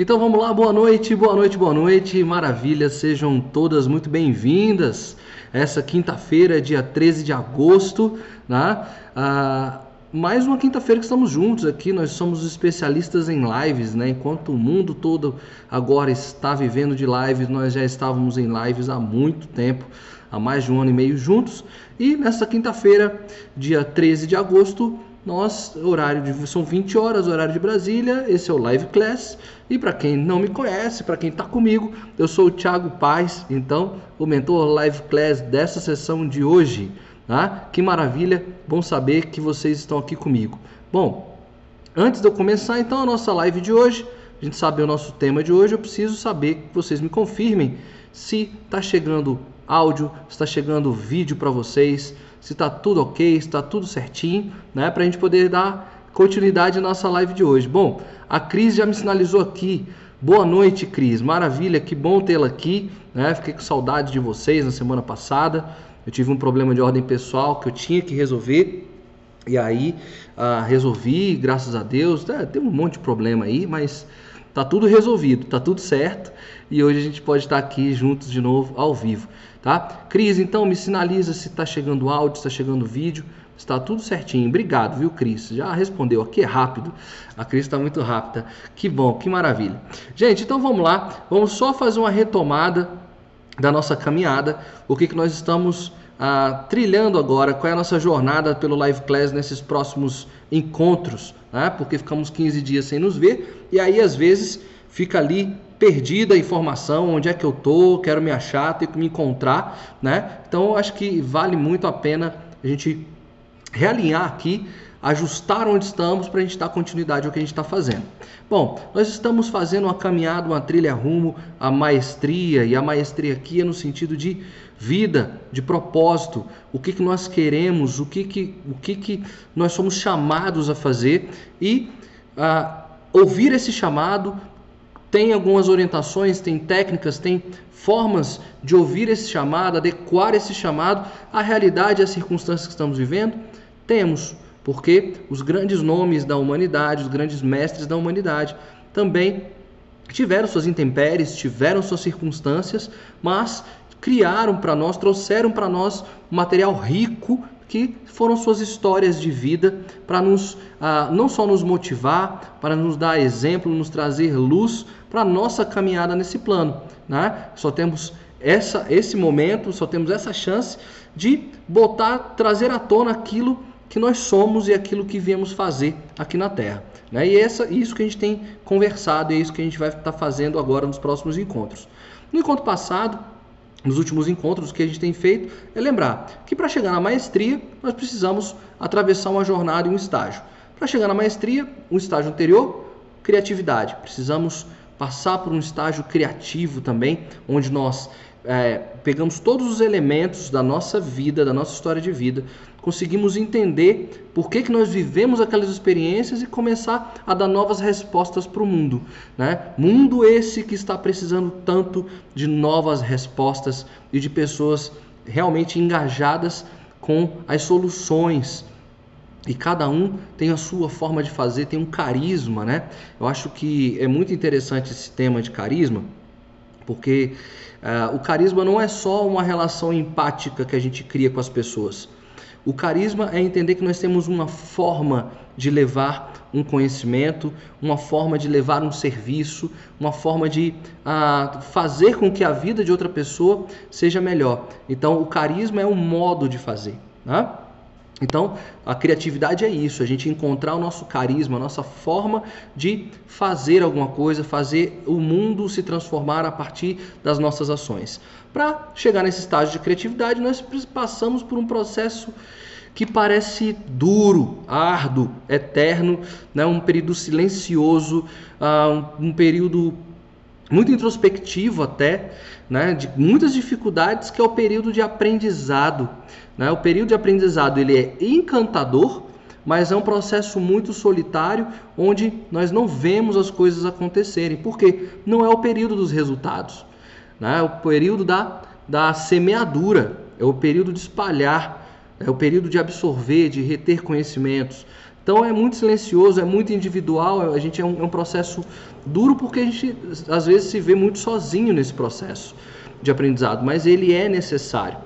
Então vamos lá, boa noite, boa noite, boa noite, maravilha, sejam todas muito bem-vindas. Essa quinta-feira, dia 13 de agosto, né? Mais uma quinta-feira que estamos juntos aqui, nós somos especialistas em lives, né? Enquanto o mundo todo agora está vivendo de lives, nós já estávamos em lives há muito tempo, há mais de um ano e meio juntos. E nesta quinta-feira, dia 13 de agosto, nós, são 20 horas, horário de Brasília, esse é o Live Class. E para quem não me conhece, para quem está comigo, eu sou o Thiago Paes, então o mentor Live Class dessa sessão de hoje. Ah, que maravilha, bom saber que vocês estão aqui comigo. Bom, antes de eu começar então a nossa live de hoje, a gente sabe o nosso tema de hoje, eu preciso saber que vocês me confirmem se está chegando áudio, se está chegando vídeo para vocês, se está tudo ok, se está tudo certinho, né, para a gente poder dar continuidade à nossa live de hoje. Bom, a Cris já me sinalizou aqui. Boa noite, Cris, maravilha, que bom tê-la aqui, né? Fiquei com saudade de vocês na semana passada. Eu tive um problema de ordem pessoal que eu tinha que resolver, e aí resolvi, graças a Deus. Tem um monte de problema aí, mas tá tudo resolvido, tá tudo certo. E hoje a gente pode estar aqui juntos de novo, ao vivo, tá? Cris, então me sinaliza se tá chegando áudio, se tá chegando vídeo, se tá tudo certinho. Obrigado, viu, Cris? Já respondeu aqui, é rápido. A Cris está muito rápida. Que bom, que maravilha. Gente, então vamos lá. Vamos só fazer uma retomada da nossa caminhada, o que nós estamos trilhando agora, qual é a nossa jornada pelo Live Class nesses próximos encontros, né? Porque ficamos 15 dias sem nos ver, e aí às vezes fica ali perdida a informação, onde é que eu tô, quero me achar, tenho que me encontrar, né? Então acho que vale muito a pena a gente realinhar aqui, ajustar onde estamos para a gente dar continuidade ao que a gente está fazendo. Bom, nós estamos fazendo uma caminhada, uma trilha rumo à maestria, e a maestria aqui é no sentido de vida, de propósito, o que nós queremos, o que nós somos chamados a fazer, e ouvir esse chamado. Tem algumas orientações, tem técnicas, tem formas de ouvir esse chamado, adequar esse chamado à realidade e às circunstâncias que estamos vivendo. Temos, porque os grandes nomes da humanidade, os grandes mestres da humanidade também tiveram suas intempéries, tiveram suas circunstâncias, mas criaram para nós, trouxeram para nós um material rico que foram suas histórias de vida para nos, não só nos motivar, para nos dar exemplo, nos trazer luz para a nossa caminhada nesse plano, né? Só temos esse momento, só temos essa chance de trazer à tona aquilo que nós somos e aquilo que viemos fazer aqui na Terra, né? E isso que a gente tem conversado, e é isso que a gente vai estar fazendo agora nos próximos encontros. No encontro passado, nos últimos encontros, o que a gente tem feito é lembrar que para chegar na maestria, nós precisamos atravessar uma jornada e um estágio. Para chegar na maestria, um estágio anterior, criatividade. Precisamos passar por um estágio criativo também, onde nós pegamos todos os elementos da nossa vida, da nossa história de vida, conseguimos entender por que nós vivemos aquelas experiências e começar a dar novas respostas para o mundo, né? Mundo esse que está precisando tanto de novas respostas e de pessoas realmente engajadas com as soluções. E cada um tem a sua forma de fazer, tem um carisma, né? Eu acho que é muito interessante esse tema de carisma, porque o carisma não é só uma relação empática que a gente cria com as pessoas. O carisma é entender que nós temos uma forma de levar um conhecimento, uma forma de levar um serviço, uma forma de fazer com que a vida de outra pessoa seja melhor. Então, o carisma é um modo de fazer, né? Então, a criatividade é isso, a gente encontrar o nosso carisma, a nossa forma de fazer alguma coisa, fazer o mundo se transformar a partir das nossas ações. Para chegar nesse estágio de criatividade, nós passamos por um processo que parece duro, árduo, eterno, né? Um período silencioso, um período muito introspectivo até, né, de muitas dificuldades, que é o período de aprendizado, né? O período de aprendizado, ele é encantador, mas é um processo muito solitário, onde nós não vemos as coisas acontecerem, porque não é o período dos resultados, né? É o período da semeadura, é o período de espalhar, é o período de absorver, de reter conhecimentos. Então é muito silencioso, é muito individual, a gente é um processo duro porque a gente às vezes se vê muito sozinho nesse processo de aprendizado, mas ele é necessário.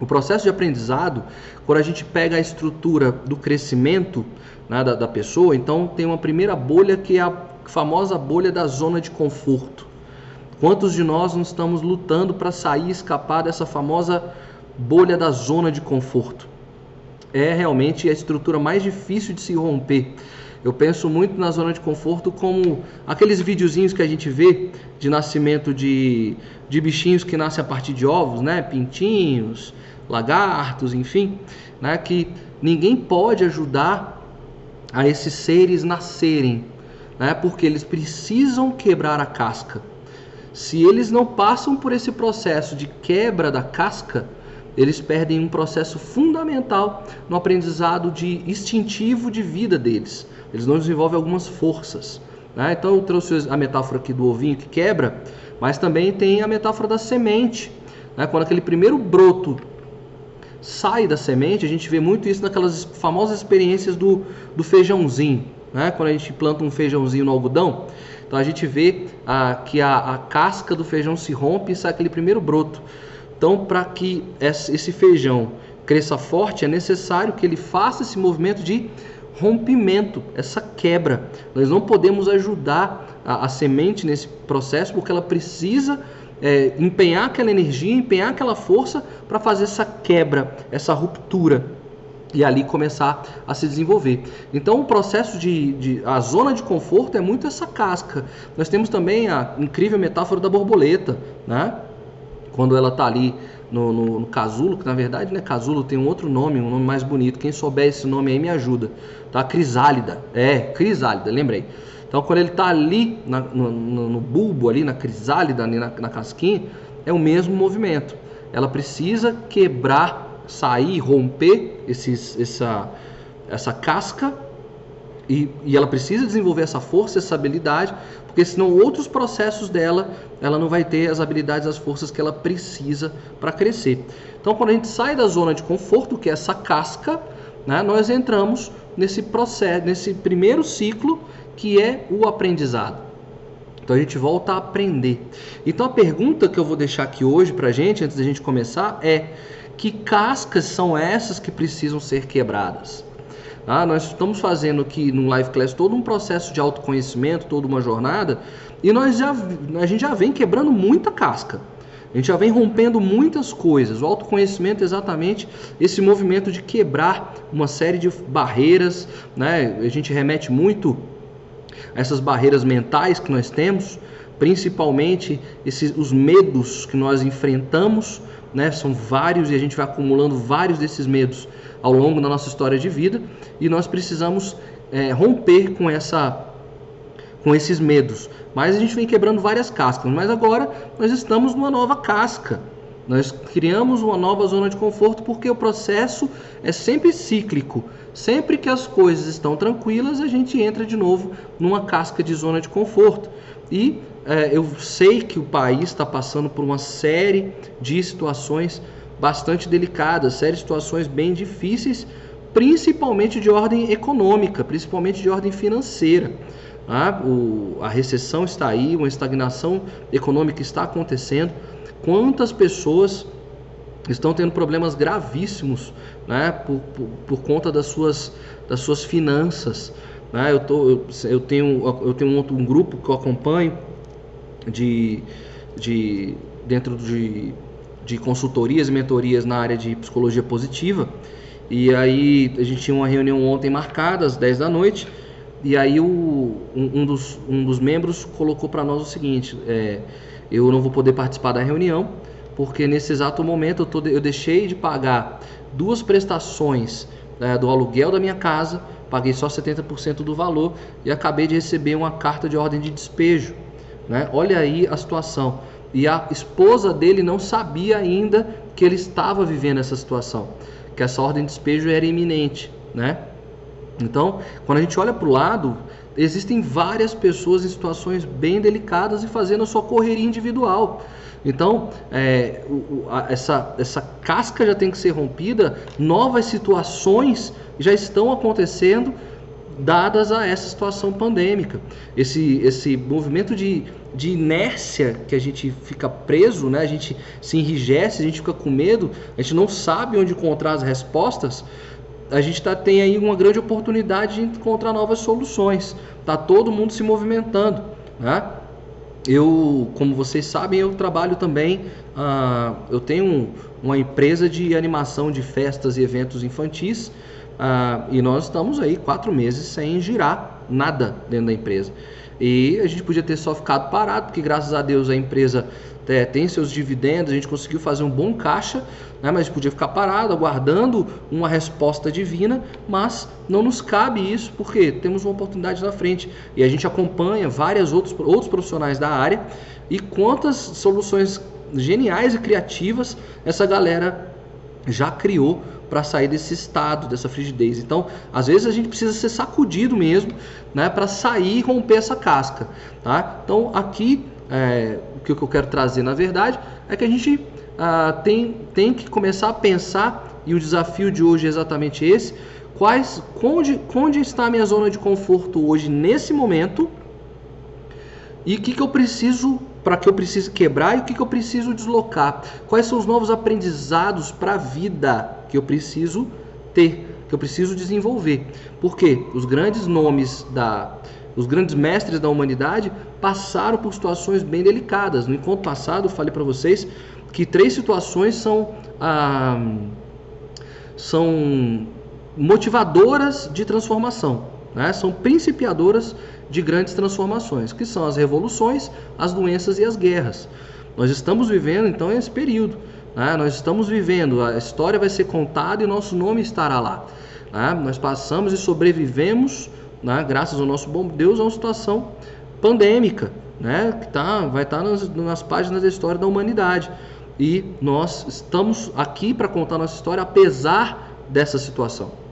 O processo de aprendizado, quando a gente pega a estrutura do crescimento, né, da pessoa, então tem uma primeira bolha que é a famosa bolha da zona de conforto. Quantos de nós não estamos lutando para sair e escapar dessa famosa bolha da zona de conforto? É realmente a estrutura mais difícil de se romper. Eu penso muito na zona de conforto como aqueles videozinhos que a gente vê de nascimento de bichinhos que nascem a partir de ovos, né? Pintinhos, lagartos, enfim, né? Que ninguém pode ajudar a esses seres nascerem, né? Porque eles precisam quebrar a casca. Se eles não passam por esse processo de quebra da casca, eles perdem um processo fundamental no aprendizado de instintivo de vida deles. Eles não desenvolvem algumas forças, né? Então eu trouxe a metáfora aqui do ovinho que quebra, mas também tem a metáfora da semente, né? Quando aquele primeiro broto sai da semente, a gente vê muito isso naquelas famosas experiências do feijãozinho, né? Quando a gente planta um feijãozinho no algodão, então a gente vê que a casca do feijão se rompe e sai aquele primeiro broto. Então, para que esse feijão cresça forte, é necessário que ele faça esse movimento de rompimento, essa quebra. Nós não podemos ajudar a semente nesse processo, porque ela precisa empenhar aquela energia, empenhar aquela força para fazer essa quebra, essa ruptura e ali começar a se desenvolver. Então, o processo a zona de conforto é muito essa casca. Nós temos também a incrível metáfora da borboleta, né? Quando ela está ali no casulo, que na verdade, né, casulo tem um outro nome, um nome mais bonito. Quem souber esse nome aí me ajuda. Tá? Crisálida. É, crisálida, lembrei. Então quando ele está ali no bulbo, ali na crisálida, ali na casquinha, é o mesmo movimento. Ela precisa quebrar, sair, romper essa casca e ela precisa desenvolver essa força, essa habilidade, porque senão outros processos dela, ela não vai ter as habilidades, as forças que ela precisa para crescer. Então, quando a gente sai da zona de conforto, que é essa casca, né, nós entramos nesse processo, nesse primeiro ciclo, que é o aprendizado. Então, a gente volta a aprender. Então, a pergunta que eu vou deixar aqui hoje para a gente, antes da gente começar, é: que cascas são essas que precisam ser quebradas? Nós estamos fazendo aqui no Live Class todo um processo de autoconhecimento, toda uma jornada, e a gente já vem quebrando muita casca, a gente já vem rompendo muitas coisas. O autoconhecimento é exatamente esse movimento de quebrar uma série de barreiras, né? A gente remete muito a essas barreiras mentais que nós temos, principalmente os medos que nós enfrentamos, né? São vários e a gente vai acumulando vários desses medos ao longo da nossa história de vida, e nós precisamos romper com esses medos. Mas a gente vem quebrando várias cascas, mas agora nós estamos numa nova casca. Nós criamos uma nova zona de conforto, porque o processo é sempre cíclico. Sempre que as coisas estão tranquilas, a gente entra de novo numa casca de zona de conforto. E eu sei que o país está passando por uma série de situações bastante delicadas, sérias situações bem difíceis, principalmente de ordem econômica, principalmente de ordem financeira. Ah, a recessão está aí, uma estagnação econômica está acontecendo. Quantas pessoas estão tendo problemas gravíssimos, né, por conta das suas finanças? Né? Eu tenho um grupo que eu acompanho dentro de consultorias e mentorias na área de psicologia positiva, e aí a gente tinha uma reunião ontem marcada às 10 da noite, e aí um dos membros colocou para nós o seguinte: eu não vou poder participar da reunião, porque nesse exato momento eu deixei de pagar duas prestações do aluguel da minha casa, paguei só 70% do valor, e acabei de receber uma carta de ordem de despejo, né? Olha aí a situação. E a esposa dele não sabia ainda que ele estava vivendo essa situação, que essa ordem de despejo era iminente, né? Então, quando a gente olha para o lado, existem várias pessoas em situações bem delicadas e fazendo a sua correria individual. Então, essa casca já tem que ser rompida, novas situações já estão acontecendo, dadas a essa situação pandêmica. Esse movimento de inércia que a gente fica preso, né? A gente se enrijece, a gente fica com medo, a gente não sabe onde encontrar as respostas. A gente tem aí uma grande oportunidade de encontrar novas soluções. Está todo mundo se movimentando, né? Eu, como vocês sabem, eu trabalho também, eu tenho uma empresa de animação de festas e eventos infantis, e nós estamos aí 4 meses sem girar nada dentro da empresa. E a gente podia ter só ficado parado, porque graças a Deus a empresa tem seus dividendos, a gente conseguiu fazer um bom caixa, né? Mas a gente podia ficar parado, aguardando uma resposta divina, mas não nos cabe isso, porque temos uma oportunidade na frente. E a gente acompanha vários outros profissionais da área, e quantas soluções geniais e criativas essa galera já criou para sair desse estado, dessa frigidez. Então, às vezes a gente precisa ser sacudido mesmo, né, para sair e romper essa casca, tá? Então, aqui, o que eu quero trazer, na verdade, é que a gente tem que começar a pensar, e o desafio de hoje é exatamente esse: onde está a minha zona de conforto hoje, nesse momento, e o que eu preciso, para que eu preciso quebrar, e o que eu preciso deslocar, quais são os novos aprendizados para a vida que eu preciso ter, que eu preciso desenvolver. Porque os grandes nomes, os grandes mestres da humanidade passaram por situações bem delicadas. No encontro passado eu falei para vocês que 3 situações são motivadoras de transformação, né? São principiadoras de grandes transformações, que são as revoluções, as doenças e as guerras. Nós estamos vivendo então esse período, né? Nós estamos vivendo, a história vai ser contada e o nosso nome estará lá, né? Nós passamos e sobrevivemos, né, graças ao nosso bom Deus, a uma situação pandêmica, né, que vai estar nas páginas da história da humanidade. E nós estamos aqui para contar nossa história apesar dessa situação.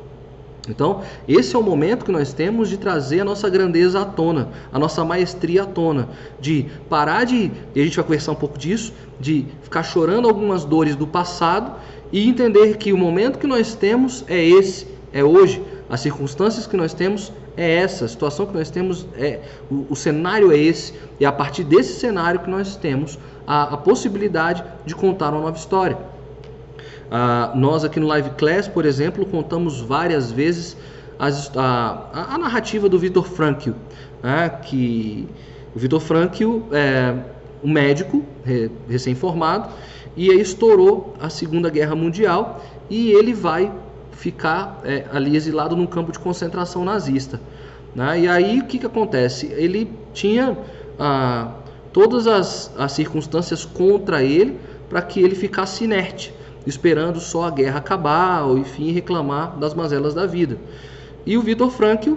Então, esse é o momento que nós temos de trazer a nossa grandeza à tona, a nossa maestria à tona, de parar de, e a gente vai conversar um pouco disso, de ficar chorando algumas dores do passado e entender que o momento que nós temos é esse, é hoje, as circunstâncias que nós temos é essa, a situação que nós temos é, o cenário é esse, e é a partir desse cenário que nós temos a possibilidade de contar uma nova história. Nós aqui no Live Class, por exemplo, contamos várias vezes a narrativa do Viktor Frankl, né? Que o Viktor Frankl é um médico recém-formado, e aí estourou a Segunda Guerra Mundial e ele vai ficar ali exilado num campo de concentração nazista, né? E aí o que acontece? Ele tinha todas as circunstâncias contra ele para que ele ficasse inerte, esperando só a guerra acabar ou, enfim, reclamar das mazelas da vida. E o Viktor Frankl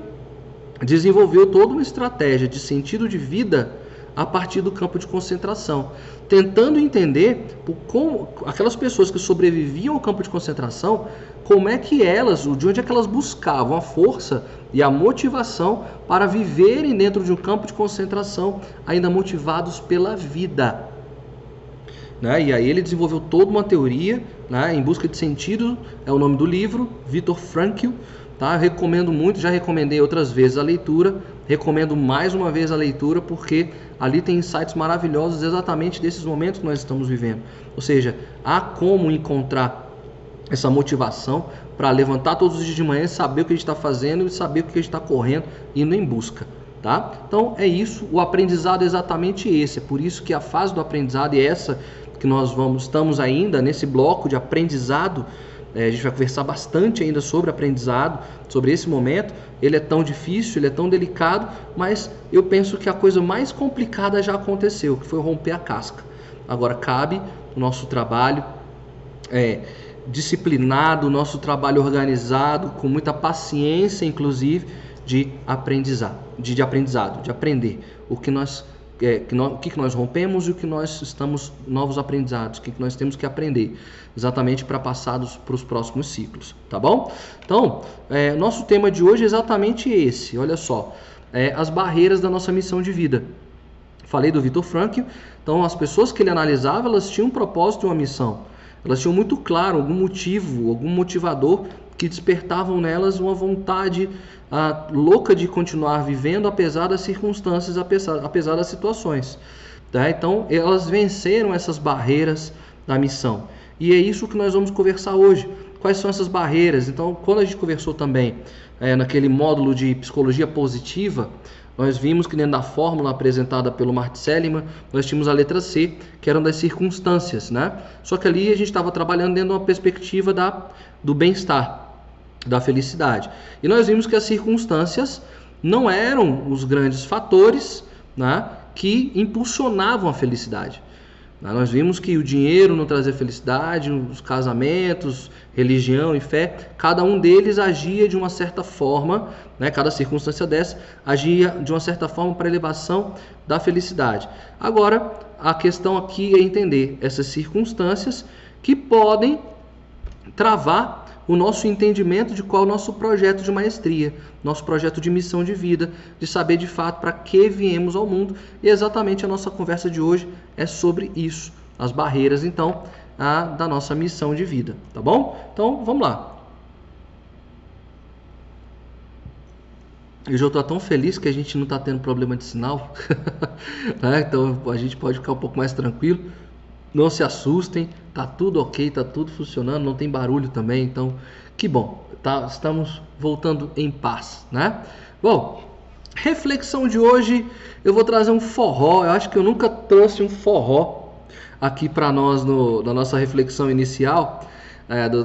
desenvolveu toda uma estratégia de sentido de vida a partir do campo de concentração, tentando entender como aquelas pessoas que sobreviviam ao campo de concentração, como é que elas, de onde é que elas buscavam a força e a motivação para viverem dentro de um campo de concentração, ainda motivados pela vida. Né? E aí ele desenvolveu toda uma teoria, né? Em Busca de Sentido é o nome do livro, Viktor Frankl, tá? Recomendo muito, já recomendei outras vezes a leitura, recomendo mais uma vez a leitura, porque ali tem insights maravilhosos exatamente desses momentos que nós estamos vivendo. Ou seja, há como encontrar essa motivação para levantar todos os dias de manhã, saber o que a gente está fazendo e saber o que a gente está correndo, indo em busca. Tá? Então é isso, o aprendizado é exatamente esse, é por isso que a fase do aprendizado é essa que nós estamos ainda nesse bloco de aprendizado. A gente vai conversar bastante ainda sobre aprendizado, sobre esse momento. Ele é tão difícil, ele é tão delicado, mas eu penso que a coisa mais complicada já aconteceu, que foi romper a casca. Agora cabe o nosso trabalho disciplinado, o nosso trabalho organizado, com muita paciência inclusive, de aprender o que nós que nós rompemos e o que nós estamos, novos aprendizados, o que nós temos que aprender exatamente para passados para os próximos ciclos, tá bom? Então, nosso tema de hoje é exatamente esse, olha só, as barreiras da nossa missão de vida. Falei do Viktor Frankl, então as pessoas que ele analisava, elas tinham um propósito e uma missão, elas tinham muito claro algum motivo, algum motivador que despertavam nelas uma vontade louca de continuar vivendo, apesar das circunstâncias, apesar das situações. Tá? Então, elas venceram essas barreiras da missão. E é isso que nós vamos conversar hoje. Quais são essas barreiras? Então, quando a gente conversou também naquele módulo de psicologia positiva, nós vimos que dentro da fórmula apresentada pelo Martin Seligman, nós tínhamos a letra C, que era das circunstâncias, né? Só que ali a gente estava trabalhando dentro de uma perspectiva do bem-estar, da felicidade. E nós vimos que as circunstâncias não eram os grandes fatores, né, que impulsionavam a felicidade. Nós vimos que o dinheiro não trazia felicidade, os casamentos, religião e fé, cada um deles agia de uma certa forma, né? Cada circunstância dessa agia de uma certa forma para a elevação da felicidade. Agora, a questão aqui é entender essas circunstâncias que podem travar o nosso entendimento de qual é o nosso projeto de maestria, nosso projeto de missão de vida, de saber de fato para que viemos ao mundo. E exatamente a nossa conversa de hoje é sobre isso, as barreiras, então, da nossa missão de vida, tá bom? Então, vamos lá. Hoje eu estou tão feliz que a gente não está tendo problema de sinal, né? Então a gente pode ficar um pouco mais tranquilo. Não se assustem, tá tudo ok, tá tudo funcionando, não tem barulho também, então que bom, tá, estamos voltando em paz, né? Bom, reflexão de hoje, eu vou trazer um forró, eu acho que eu nunca trouxe um forró aqui para nós na nossa reflexão inicial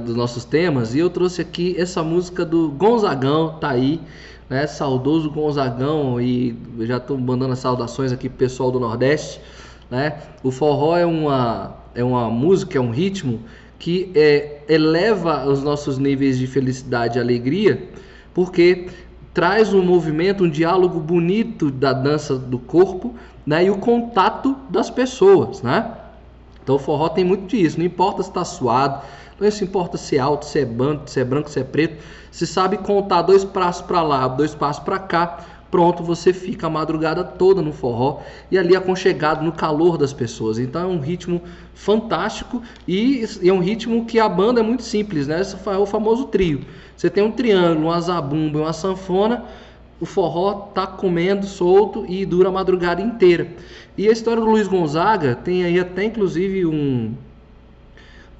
dos nossos temas, e eu trouxe aqui essa música do Gonzagão, tá aí, né? Saudoso Gonzagão, e eu já estou mandando as saudações aqui pro pessoal do Nordeste, né? O forró é uma música, é um ritmo que eleva os nossos níveis de felicidade e alegria, porque traz um movimento, um diálogo bonito da dança do corpo, né? E o contato das pessoas, né? Então o forró tem muito disso, não importa se está suado, não se importa se é alto, se é branco, se é preto, se sabe contar 2 passos para lá, 2 passos para cá, pronto, você fica a madrugada toda no forró e ali aconchegado no calor das pessoas. Então é um ritmo fantástico e é um ritmo que a banda é muito simples, né? Esse é o famoso trio. Você tem um triângulo, uma zabumba e uma sanfona, o forró tá comendo solto e dura a madrugada inteira. E a história do Luiz Gonzaga tem aí até inclusive um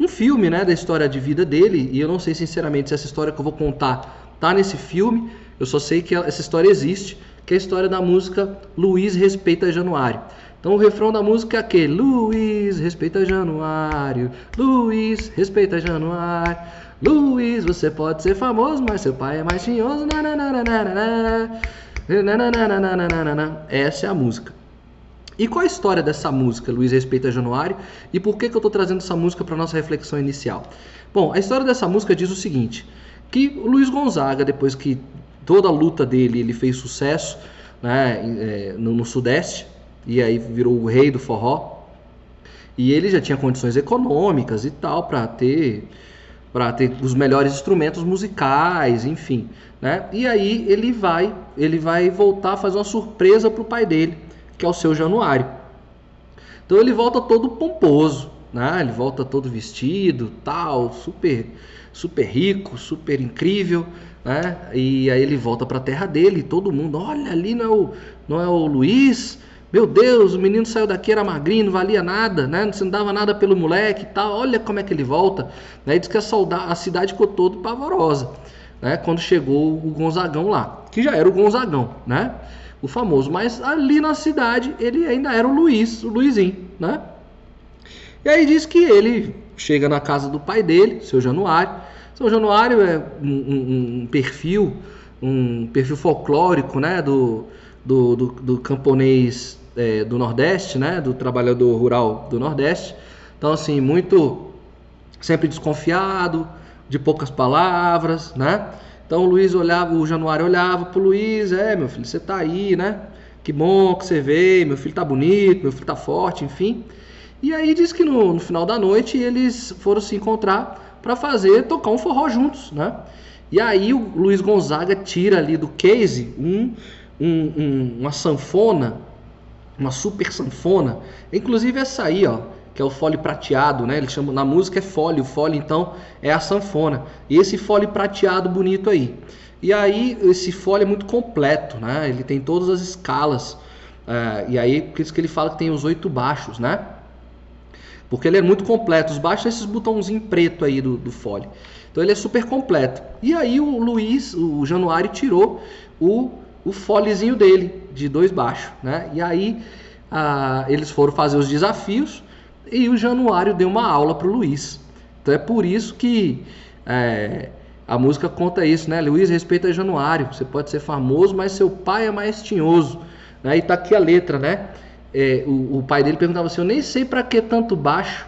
filme, né, da história de vida dele, e eu não sei sinceramente se essa história que eu vou contar tá nesse filme. Eu só sei que essa história existe, que é a história da música Luiz Respeita Januário. Então o refrão da música é aquele: Luiz respeita Januário, Luiz respeita Januário, Luiz você pode ser famoso, mas seu pai é mais tinhoso. Essa é a música. E qual é a história dessa música, Luiz Respeita Januário? E por que eu estou trazendo essa música para a nossa reflexão inicial? Bom, a história dessa música diz o seguinte, que o Luiz Gonzaga, depois que toda a luta dele, ele fez sucesso, né, no Sudeste, e aí virou o rei do forró, e ele já tinha condições econômicas e tal, para ter os melhores instrumentos musicais, enfim, né? E aí ele vai voltar a fazer uma surpresa para o pai dele, que é o seu Januário. Então ele volta todo pomposo, né? Ele volta todo vestido, tal, super rico, super incrível, né? E aí ele volta para a terra dele, todo mundo, olha, ali não é o Luiz, meu Deus, o menino saiu daqui, era magrinho, não valia nada, né? Não se dava nada pelo moleque e tal, olha como é que ele volta, né? E diz que a cidade ficou toda pavorosa, né? Quando chegou o Gonzagão lá, que já era o Gonzagão, né? O famoso, mas ali na cidade ele ainda era o Luiz, o Luizinho, né? E aí diz que ele chega na casa do pai dele, seu Januário. Seu Januário é um perfil folclórico, né, do camponês do Nordeste, né, do trabalhador rural do Nordeste. Então assim, muito sempre desconfiado, de poucas palavras, né? Então o Januário olhava pro Luiz, meu filho, você tá aí, né? Que bom que você veio, meu filho tá bonito, meu filho tá forte, enfim. E aí diz que no final da noite eles foram se encontrar para tocar um forró juntos, né? E aí o Luiz Gonzaga tira ali do case uma sanfona, uma super sanfona. Inclusive essa aí, ó, que é o fole prateado, né? Ele chama, na música é fole, o fole então é a sanfona. E esse fole prateado bonito aí. E aí esse fole é muito completo, né? Ele tem todas as escalas. E aí por isso que ele fala que tem os 8 baixos, né? Porque ele é muito completo. Os baixos são esses botãozinhos preto aí do fole. Então ele é super completo. E aí o Januário tirou o folezinho dele de 2 baixos, né? E aí eles foram fazer os desafios e o Januário deu uma aula para o Luiz. Então é por isso que a música conta isso, né? Luiz, respeita Januário. Você pode ser famoso, mas seu pai é mais tinhoso. Né? E tá aqui a letra, né? O pai dele perguntava assim: eu nem sei para que tanto baixo,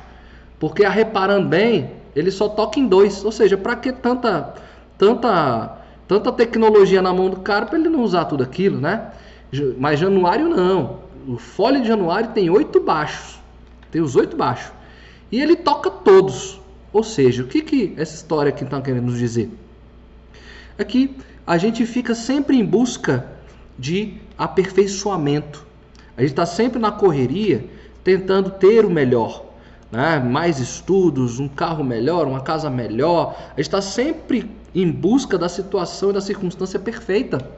porque reparando bem, ele só toca em 2. Ou seja, para que tanta tecnologia na mão do cara para ele não usar tudo aquilo, né? Mas Januário não. O fole de Januário tem 8 baixos. Tem os 8 baixos. E ele toca todos. Ou seja, o que essa história aqui está querendo nos dizer? É que a gente fica sempre em busca de aperfeiçoamento. A gente está sempre na correria tentando ter o melhor. Né? Mais estudos, um carro melhor, uma casa melhor. A gente está sempre em busca da situação e da circunstância perfeita.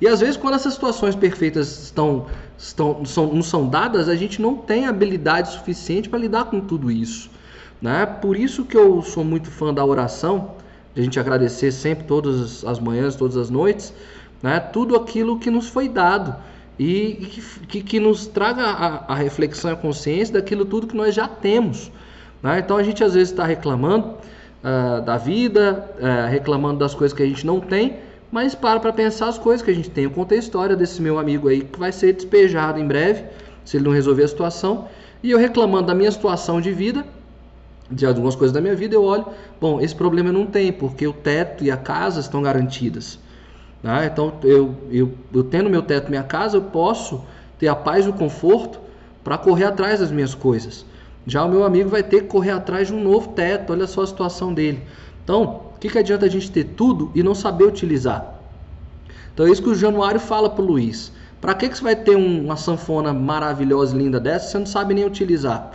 E às vezes quando essas situações perfeitas não são dadas, a gente não tem habilidade suficiente para lidar com tudo isso, né? Por isso que eu sou muito fã da oração, de a gente agradecer sempre todas as manhãs, todas as noites, né? Tudo aquilo que nos foi dado e que nos traga a reflexão e a consciência daquilo tudo que nós já temos, né? Então a gente às vezes está reclamando da vida, reclamando das coisas que a gente não tem, mas para pensar as coisas que a gente tem. Eu contei a história desse meu amigo aí que vai ser despejado em breve, se ele não resolver a situação. E eu reclamando da minha situação de vida, de algumas coisas da minha vida, eu olho, bom, esse problema eu não tenho, porque o teto e a casa estão garantidas. Né? Então, eu tendo meu teto e minha casa, eu posso ter a paz e o conforto para correr atrás das minhas coisas. Já o meu amigo vai ter que correr atrás de um novo teto, olha só a situação dele. Então, que adianta a gente ter tudo e não saber utilizar? Então é isso que o Januário fala para o Luiz. Para que você vai ter uma sanfona maravilhosa, linda dessa, se você não sabe nem utilizar?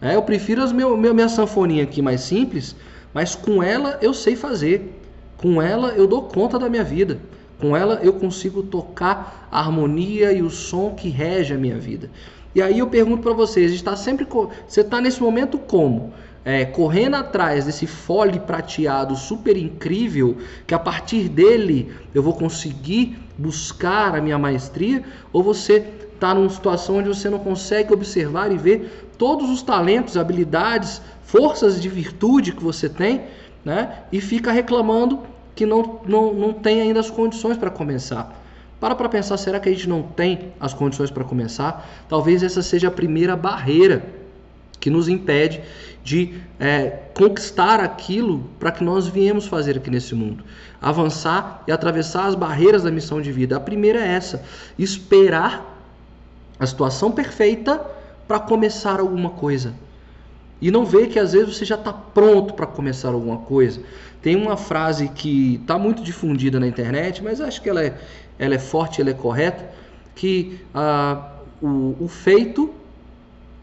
Eu prefiro minha sanfoninha aqui mais simples, mas com ela eu sei fazer. Com ela eu dou conta da minha vida. Com ela eu consigo tocar a harmonia e o som que rege a minha vida. E aí eu pergunto para vocês, você está nesse momento como? Correndo atrás desse fole prateado super incrível, que a partir dele eu vou conseguir buscar a minha maestria, ou você está numa situação onde você não consegue observar e ver todos os talentos, habilidades, forças de virtude que você tem, né? E fica reclamando que não tem ainda as condições para começar. Para pensar, será que a gente não tem as condições para começar? Talvez essa seja a primeira barreira que nos impede de conquistar aquilo para que nós viemos fazer aqui nesse mundo. Avançar e atravessar as barreiras da missão de vida. A primeira é essa, esperar a situação perfeita para começar alguma coisa. E não ver que às vezes você já está pronto para começar alguma coisa. Tem uma frase que está muito difundida na internet, mas acho que ela é forte, ela é correta, que o feito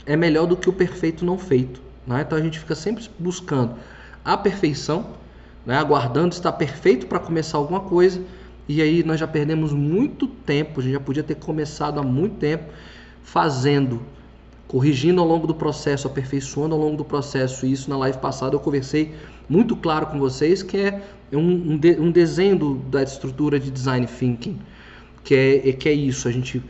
é melhor do que o perfeito não feito, né? Então a gente fica sempre buscando a perfeição, né? Aguardando estar perfeito para começar alguma coisa. E aí nós já perdemos muito tempo, a gente já podia ter começado há muito tempo, fazendo, corrigindo ao longo do processo, aperfeiçoando ao longo do processo. E isso na live passada eu conversei muito claro com vocês, que é um desenho da estrutura de design thinking, que é isso, a gente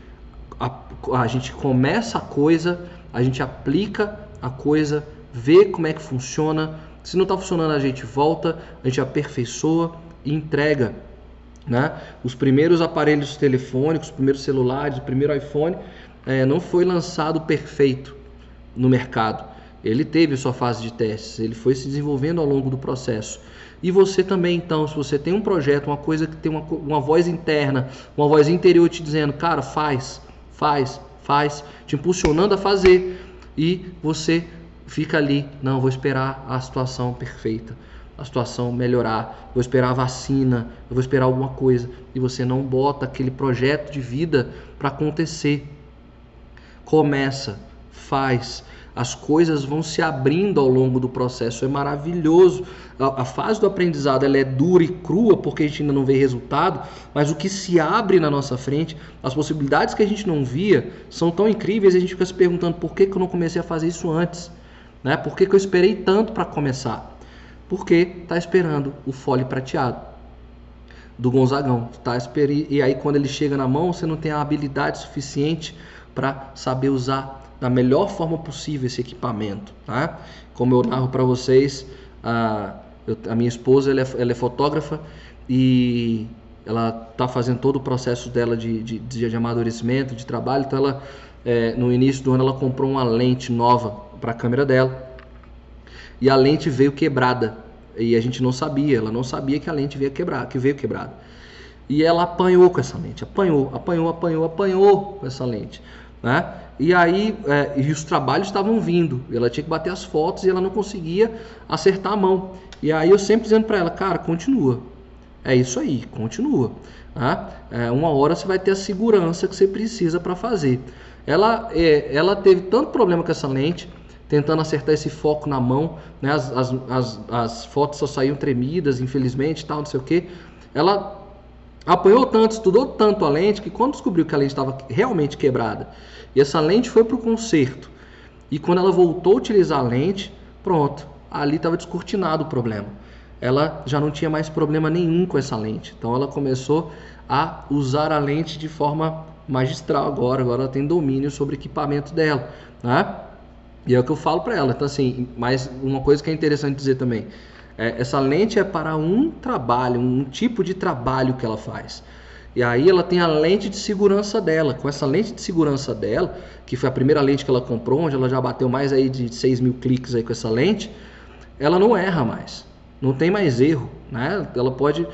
começa a coisa, a gente aplica a coisa, vê como é que funciona. Se não está funcionando, a gente volta, a gente aperfeiçoa e entrega, né? Os primeiros aparelhos telefônicos, os primeiros celulares, o primeiro iPhone, não foi lançado perfeito no mercado. Ele teve sua fase de testes, ele foi se desenvolvendo ao longo do processo. E você também, então, se você tem um projeto, uma coisa que tem uma voz interna, uma voz interior te dizendo, cara, faz, te impulsionando a fazer, e você fica ali, não, vou esperar a situação perfeita, a situação melhorar, vou esperar a vacina, eu vou esperar alguma coisa, e você não bota aquele projeto de vida para acontecer. Começa, faz, As coisas vão se abrindo ao longo do processo, é maravilhoso. A fase do aprendizado ela é dura e crua porque a gente ainda não vê resultado, mas o que se abre na nossa frente, as possibilidades que a gente não via, são tão incríveis e a gente fica se perguntando por que que eu não comecei a fazer isso antes, né? Por que que eu esperei tanto para começar? Porque está esperando o fole prateado do Gonzagão, tá? E aí quando ele chega na mão, você não tem a habilidade suficiente para saber usar da melhor forma possível esse equipamento, tá? Como eu narro para vocês, a minha esposa ela é fotógrafa e ela está fazendo todo o processo dela de amadurecimento, de trabalho. Então ela, no início do ano, ela comprou uma lente nova para a câmera dela e a lente veio quebrada. E a gente não sabia, ela não sabia que a lente veio quebrada. E ela apanhou com essa lente, apanhou com essa lente, né? E aí, e os trabalhos estavam vindo, ela tinha que bater as fotos e ela não conseguia acertar a mão. E aí eu sempre dizendo para ela, cara, continua, é isso aí, continua, né? Uma hora você vai ter a segurança que você precisa para fazer. Ela teve tanto problema com essa lente, tentando acertar esse foco na mão, né? As fotos só saíam tremidas, infelizmente, tal, não sei o que. Ela apanhou tanto, estudou tanto a lente, que quando descobriu que a lente estava realmente quebrada, e essa lente foi para o conserto, e quando ela voltou a utilizar a lente, pronto, ali estava descortinado o problema. Ela já não tinha mais problema nenhum com essa lente, então ela começou a usar a lente de forma magistral agora ela tem domínio sobre o equipamento dela, né? E é o que eu falo para ela. Então, assim, mas uma coisa que é interessante dizer também, essa lente é para um trabalho, um tipo de trabalho que ela faz. E aí ela tem a lente de segurança dela. Com essa lente de segurança dela, que foi a primeira lente que ela comprou, onde ela já bateu mais aí de 6 mil cliques aí com essa lente, ela não erra mais, não tem mais erro, né? Ela pode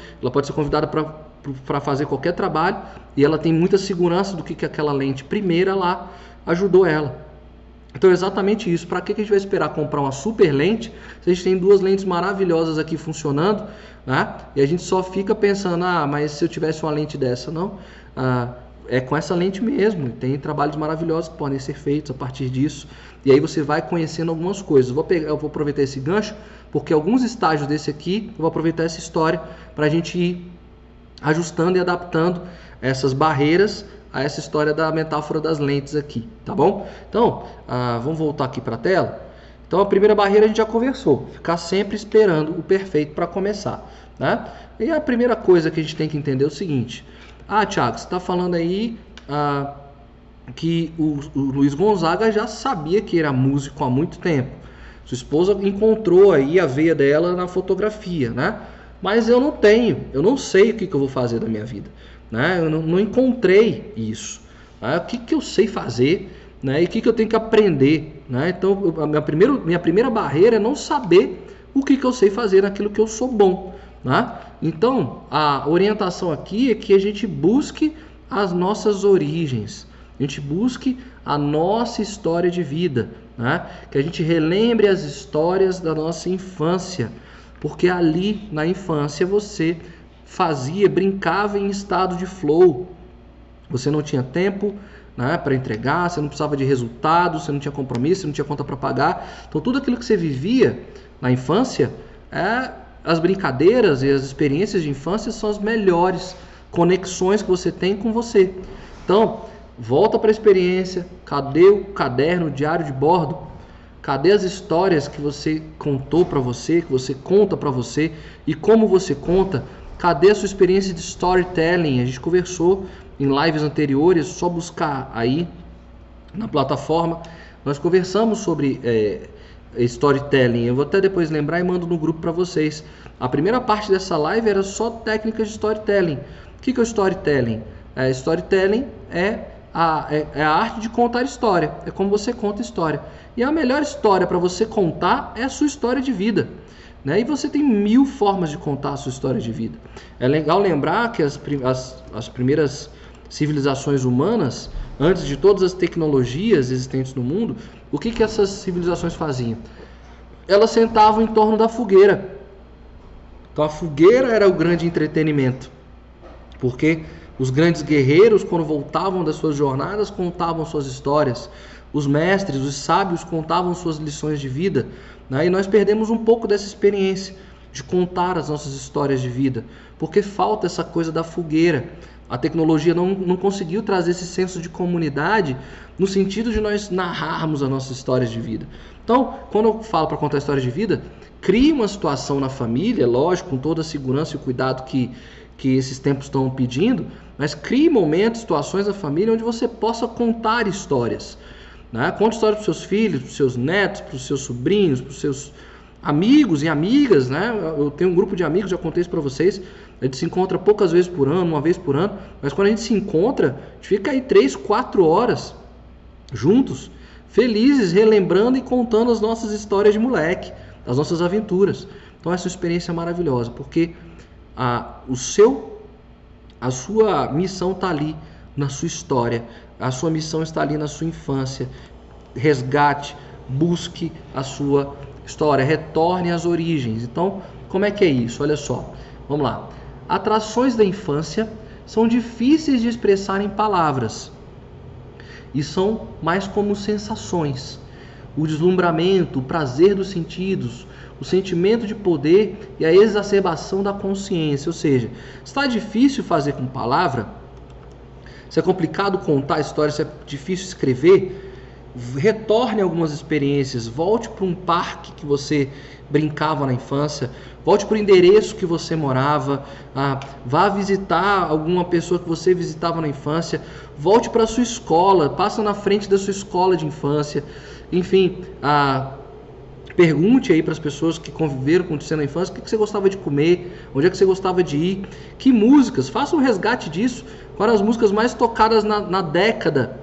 ser convidada para fazer qualquer trabalho e ela tem muita segurança do que aquela lente primeira lá ajudou ela. Então é exatamente isso. Para que a gente vai esperar comprar uma super lente se a gente tem duas lentes maravilhosas aqui funcionando, né? E a gente só fica pensando, ah, mas se eu tivesse uma lente dessa, não. É com essa lente mesmo. Tem trabalhos maravilhosos que podem ser feitos a partir disso. E aí você vai conhecendo algumas coisas. Eu vou aproveitar esse gancho, porque alguns estágios desse aqui, eu vou aproveitar essa história para a gente ir ajustando e adaptando essas barreiras a essa história da metáfora das lentes aqui, tá bom? Então, vamos voltar aqui para a tela. Então, a primeira barreira a gente já conversou, ficar sempre esperando o perfeito para começar, né? E a primeira coisa que a gente tem que entender é o seguinte: Thiago, você está falando aí que o Luiz Gonzaga já sabia que era músico há muito tempo. Sua esposa encontrou aí a veia dela na fotografia, né? Mas eu não sei o que eu vou fazer da minha vida, né? Eu não encontrei isso, né? O que eu sei fazer, né? E o que eu tenho que aprender, né? Então minha primeira barreira é não saber o que eu sei fazer naquilo que eu sou bom, né? Então a orientação aqui é que a gente busque as nossas origens, a gente busque a nossa história de vida, né? Que a gente relembre as histórias da nossa infância, porque ali na infância você brincava em estado de flow. Você não tinha tempo, né, para entregar, você não precisava de resultado, você não tinha compromisso, você não tinha conta para pagar. Então tudo aquilo que você vivia na infância, as brincadeiras e as experiências de infância são as melhores conexões que você tem com você. Então volta para a experiência. Cadê o caderno, o diário de bordo? Cadê as histórias que você contou para você, que você conta para você e como você conta? Cadê a sua experiência de storytelling? A gente conversou em lives anteriores, só buscar aí na plataforma. Nós conversamos sobre storytelling. Eu vou até depois lembrar e mando no grupo para vocês. A primeira parte dessa live era só técnicas de storytelling. O que é o storytelling? Storytelling é a arte de contar história. É como você conta história. E a melhor história para você contar é a sua história de vida, né? E você tem 1000 formas de contar a sua história de vida. É legal lembrar que as primeiras civilizações humanas, antes de todas as tecnologias existentes no mundo, o que essas civilizações faziam? Elas sentavam em torno da fogueira. Então a fogueira era o grande entretenimento, porque os grandes guerreiros, quando voltavam das suas jornadas, contavam suas histórias. Os mestres, os sábios contavam suas lições de vida, né? E nós perdemos um pouco dessa experiência de contar as nossas histórias de vida, porque falta essa coisa da fogueira. A tecnologia não conseguiu trazer esse senso de comunidade no sentido de nós narrarmos as nossas histórias de vida. Então, quando eu falo para contar histórias de vida, crie uma situação na família, lógico, com toda a segurança e o cuidado que esses tempos estão pedindo, mas crie momentos, situações na família onde você possa contar histórias, né? Conte histórias para os seus filhos, para os seus netos, para os seus sobrinhos, para os seus amigos e amigas, né? Eu tenho um grupo de amigos, já contei isso para vocês. A gente se encontra poucas vezes por ano, uma vez por ano, mas quando a gente se encontra, a gente fica aí 3, 4 horas juntos, felizes, relembrando e contando as nossas histórias de moleque, as nossas aventuras. Então essa experiência é maravilhosa, porque a sua missão está ali na sua história, a sua missão está ali na sua infância. Resgate, busque a sua história, retorne às origens. Então, como é que é isso? Olha só, vamos lá. Atrações da infância são difíceis de expressar em palavras e são mais como sensações. O deslumbramento, o prazer dos sentidos, o sentimento de poder e a exacerbação da consciência. Ou seja, está difícil fazer com palavra, se é complicado contar a história, se é difícil escrever, retorne algumas experiências, volte para um parque que você brincava na infância, volte para o endereço que você morava, vá visitar alguma pessoa que você visitava na infância, volte para a sua escola, passa na frente da sua escola de infância, enfim, pergunte aí para as pessoas que conviveram com você na infância, o que você gostava de comer, onde é que você gostava de ir, que músicas, faça um resgate disso, quais as músicas mais tocadas na década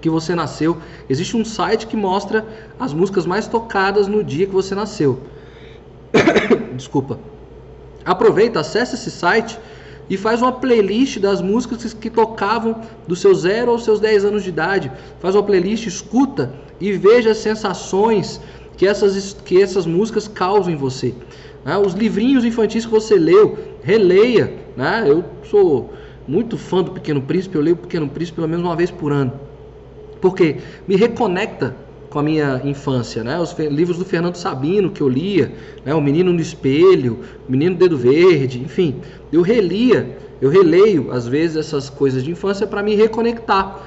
que você nasceu. Existe um site que mostra as músicas mais tocadas no dia que você nasceu. Desculpa. Aproveita, acessa esse site e faz uma playlist das músicas que tocavam do seu 0 aos seus 10 anos de idade. Faz uma playlist, escuta e veja as sensações que essas músicas causam em você. Os livrinhos infantis que você leu, releia. Eu sou muito fã do Pequeno Príncipe, eu leio o Pequeno Príncipe pelo menos uma vez por ano. Porque me reconecta com a minha infância, né? Os livros do Fernando Sabino que eu lia, né? O Menino no Espelho, O Menino do Dedo Verde, enfim. Eu releio às vezes essas coisas de infância para me reconectar,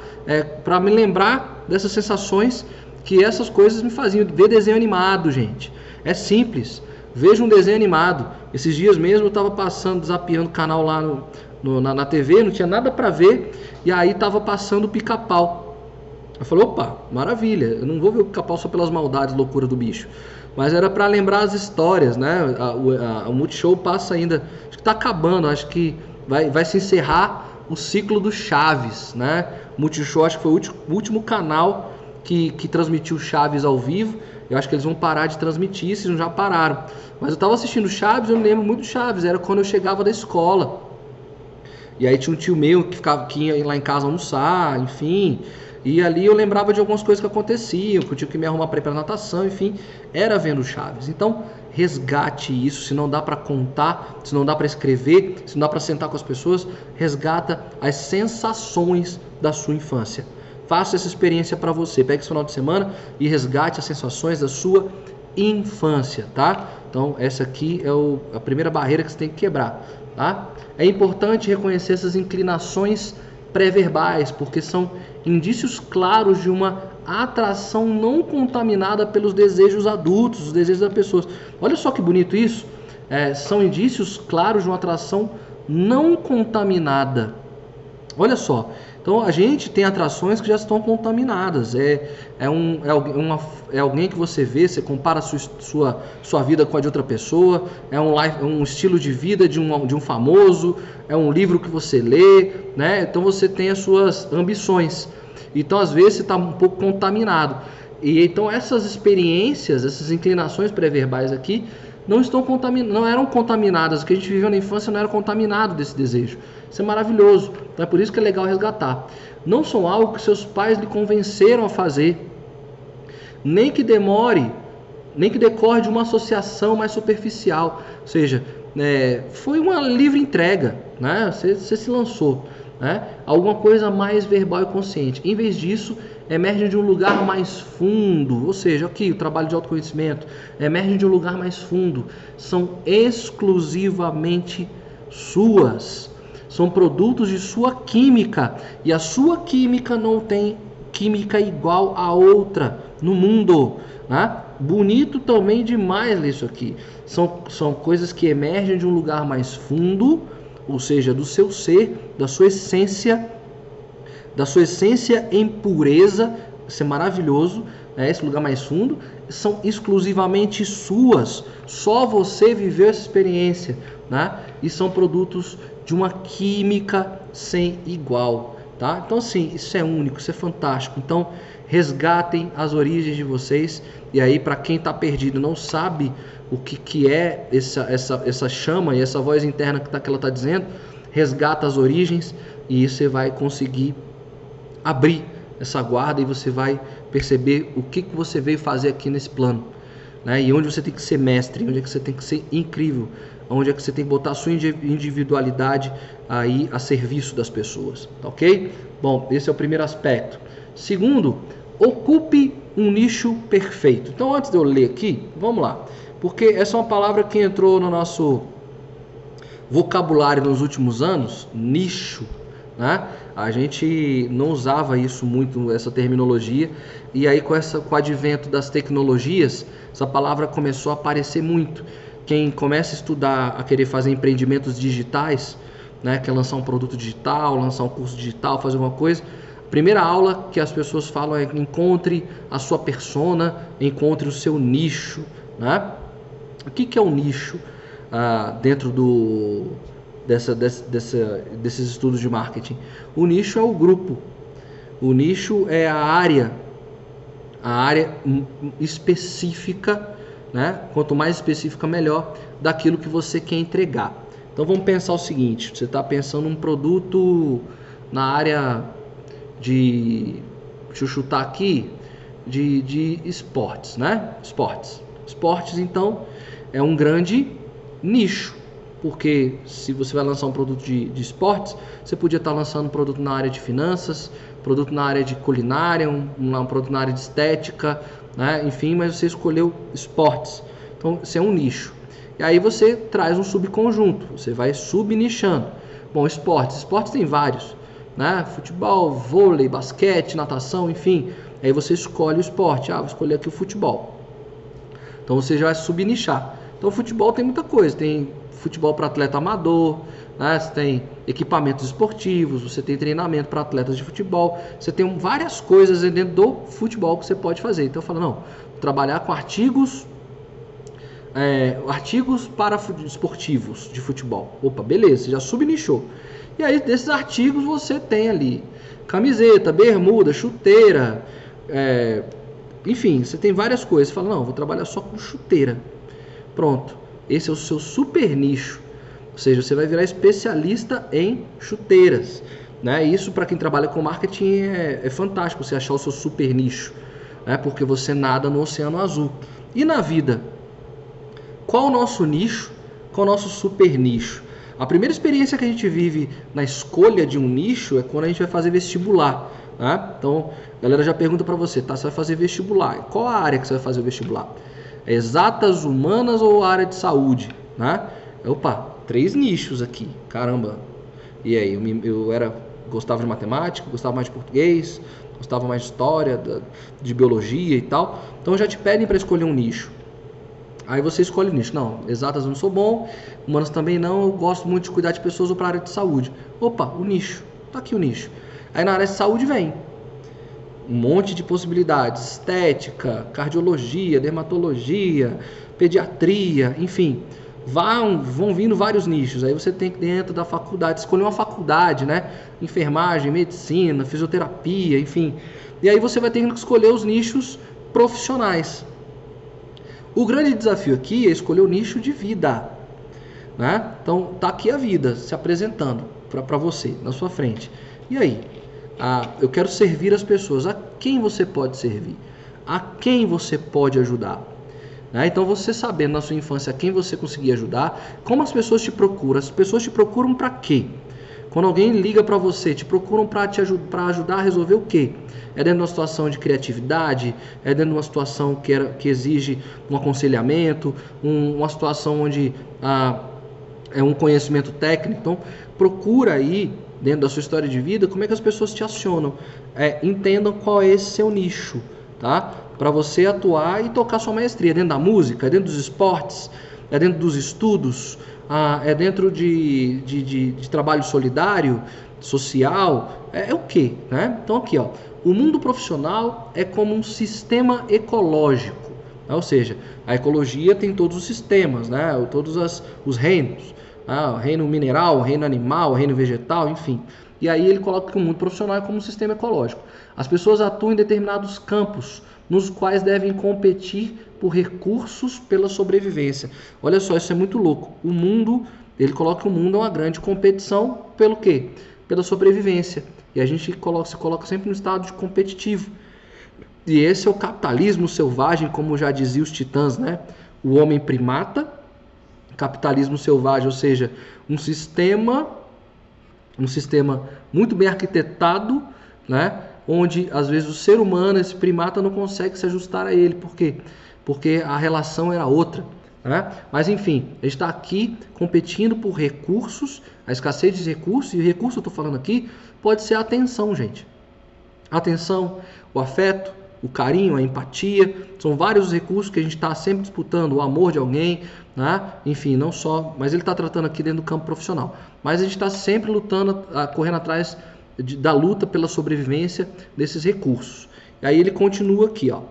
para me lembrar dessas sensações que essas coisas me faziam. Ver desenho animado, gente, é simples. Veja um desenho animado. Esses dias mesmo eu estava passando, zapeando o canal lá na TV, não tinha nada para ver, e aí estava passando o Pica-Pau. Eu falei, opa, maravilha, eu não vou ver o Pica-Pau só pelas maldades, loucura do bicho. Mas era para lembrar as histórias, né? O Multishow passa ainda, acho que tá acabando, acho que vai se encerrar o ciclo do Chaves, né? O Multishow acho que foi o último canal que transmitiu Chaves ao vivo. Eu acho que eles vão parar de transmitir, se não já pararam. Mas eu tava assistindo Chaves, eu me lembro muito do Chaves, era quando eu chegava da escola. E aí tinha um tio meu que ia lá em casa almoçar, enfim. E ali eu lembrava de algumas coisas que aconteciam, que eu tinha que me arrumar para ir para natação, enfim, era vendo Chaves. Então, resgate isso, se não dá para contar, se não dá para escrever, se não dá para sentar com as pessoas, resgata as sensações da sua infância. Faça essa experiência para você, pegue esse final de semana e resgate as sensações da sua infância, tá? Então, essa aqui é a primeira barreira que você tem que quebrar, tá? É importante reconhecer essas inclinações pré-verbais, porque são indícios claros de uma atração não contaminada pelos desejos adultos, os desejos das pessoas. Olha só que bonito isso. São indícios claros de uma atração não contaminada. Olha só. Então a gente tem atrações que já estão contaminadas. É alguém que você vê, você compara a sua vida com a de outra pessoa, é um estilo de vida de um famoso, é um livro que você lê, né? Então você tem as suas ambições. Então às vezes você está um pouco contaminado. E então essas experiências, essas inclinações pré-verbais aqui, não eram contaminadas. O que a gente viveu na infância não era contaminado desse desejo. Isso é maravilhoso, é por isso que é legal resgatar. Não são algo que seus pais lhe convenceram a fazer, nem que decorre de uma associação mais superficial. Ou seja, foi uma livre entrega, né? Você se lançou, né? Alguma coisa mais verbal e consciente. Em vez disso, emergem de um lugar mais fundo, ou seja, aqui o trabalho de autoconhecimento, emergem de um lugar mais fundo, são exclusivamente suas, são produtos de sua química, e a sua química não tem química igual a outra no mundo, né? Bonito também demais isso aqui, são coisas que emergem de um lugar mais fundo, ou seja, do seu ser, da sua essência em pureza, isso é maravilhoso, né? Esse lugar mais fundo, são exclusivamente suas, só você viveu essa experiência, né? E são produtos de uma química sem igual, tá? Então assim, isso é único, isso é fantástico, então resgatem as origens de vocês, e aí para quem está perdido, não sabe o que, que é essa chama e essa voz interna que ela está dizendo, resgata as origens e você vai conseguir abrir essa guarda e você vai perceber o que você veio fazer aqui nesse plano, né? E onde você tem que ser mestre, onde é que você tem que ser incrível, onde é que você tem que botar a sua individualidade aí a serviço das pessoas, tá ok? Bom, esse é o primeiro aspecto. Segundo, ocupe um nicho perfeito. Então, antes de eu ler aqui, vamos lá, porque essa é uma palavra que entrou no nosso vocabulário nos últimos anos, nicho, né? A gente não usava isso muito, essa terminologia, e aí com o advento das tecnologias, essa palavra começou a aparecer muito. Quem começa a estudar, a querer fazer empreendimentos digitais, né? Quer lançar um produto digital, lançar um curso digital, fazer alguma coisa, primeira aula que as pessoas falam é encontre a sua persona, encontre o seu nicho, né? O que, que é o nicho dentro desses estudos de marketing? O nicho é o grupo, o nicho é a área específica, né? Quanto mais específica melhor, daquilo que você quer entregar. Então vamos pensar o seguinte, você está pensando um produto na área de, deixa eu chutar aqui, de esportes, né? Esportes. Esportes, então, é um grande nicho, porque se você vai lançar um produto de esportes, você podia estar lançando um produto na área de finanças, produto na área de culinária, um produto na área de estética, né? Enfim, mas você escolheu esportes. Então, isso é um nicho. E aí você traz um subconjunto, você vai subnichando. Bom, esportes. Esportes tem vários, né? Futebol, vôlei, basquete, natação, enfim. Aí você escolhe o esporte. Ah, vou escolher aqui o futebol. Então você já vai subnichar. Então o futebol tem muita coisa. Tem futebol para atleta amador, né? Você tem equipamentos esportivos, você tem treinamento para atletas de futebol. Você tem várias coisas dentro do futebol que você pode fazer. Então eu falo, não, vou trabalhar com artigos, artigos para esportivos de futebol. Opa, beleza, você já subnichou. E aí, desses artigos, você tem ali camiseta, bermuda, chuteira, enfim, você tem várias coisas. Você fala, não, vou trabalhar só com chuteira. Pronto, esse é o seu super nicho. Ou seja, você vai virar especialista em chuteiras, né? Isso, para quem trabalha com marketing, é fantástico você achar o seu super nicho, né? Porque você nada no oceano azul. E na vida, qual o nosso nicho? Qual o nosso super nicho? A primeira experiência que a gente vive na escolha de um nicho é quando a gente vai fazer vestibular, né? Então, a galera já pergunta para você, tá, você vai fazer vestibular. Qual a área que você vai fazer o vestibular? É exatas, humanas ou área de saúde, né? Opa, 3 nichos aqui, caramba. E aí, gostava de matemática, gostava mais de português, gostava mais de história, de biologia e tal. Então, já te pedem para escolher um nicho. Aí você escolhe o nicho. Não, exatas eu não sou bom, humanas também não, eu gosto muito de cuidar de pessoas ou para a área de saúde. Opa, o nicho, tá aqui o nicho. Aí na área de saúde vem um monte de possibilidades, estética, cardiologia, dermatologia, pediatria, enfim. Vão vindo vários nichos, aí você tem que dentro da faculdade, escolher uma faculdade, né? Enfermagem, medicina, fisioterapia, enfim. E aí você vai ter que escolher os nichos profissionais. O grande desafio aqui é escolher o nicho de vida, né? Então, tá aqui a vida se apresentando para você, na sua frente. E aí? Eu quero servir as pessoas. A quem você pode servir? A quem você pode ajudar? Né? Então, você sabendo na sua infância a quem você conseguia ajudar, como as pessoas te procuram? As pessoas te procuram para quê? Quando alguém liga para você, te procuram para ajudar a resolver o quê? É dentro de uma situação de criatividade? É dentro de uma situação que exige um aconselhamento? Uma situação onde é um conhecimento técnico? Então, procura aí, dentro da sua história de vida, como é que as pessoas te acionam. Entendam qual é esse seu nicho, tá? Para você atuar e tocar sua maestria. É dentro da música? É dentro dos esportes? É dentro dos estudos? É dentro de trabalho solidário, social, é o quê? Né? Então aqui, ó, o mundo profissional é como um sistema ecológico, né? Ou seja, a ecologia tem todos os sistemas, né? Todos os reinos, né? O reino mineral, o reino animal, o reino vegetal, enfim. E aí ele coloca que o mundo profissional é como um sistema ecológico. As pessoas atuam em determinados campos, nos quais devem competir por recursos pela sobrevivência. Olha só, isso é muito louco. O mundo, ele coloca que o mundo é uma grande competição pelo quê? Pela sobrevivência. E a gente se coloca sempre no estado de competitivo. E esse é o capitalismo selvagem, como já diziam os titãs, né? O homem primata, capitalismo selvagem, ou seja, um sistema muito bem arquitetado, né? Onde, às vezes, o ser humano, esse primata, não consegue se ajustar a ele. Por quê? Porque a relação era outra, né? Mas, enfim, a gente está aqui competindo por recursos, a escassez de recursos, e o recurso, eu estou falando aqui, pode ser a atenção, gente. A atenção, o afeto, o carinho, a empatia, são vários os recursos que a gente está sempre disputando, o amor de alguém, né? Enfim, não só, mas ele está tratando aqui dentro do campo profissional. Mas a gente está sempre lutando, correndo atrás da luta pela sobrevivência desses recursos. E aí ele continua aqui, ó.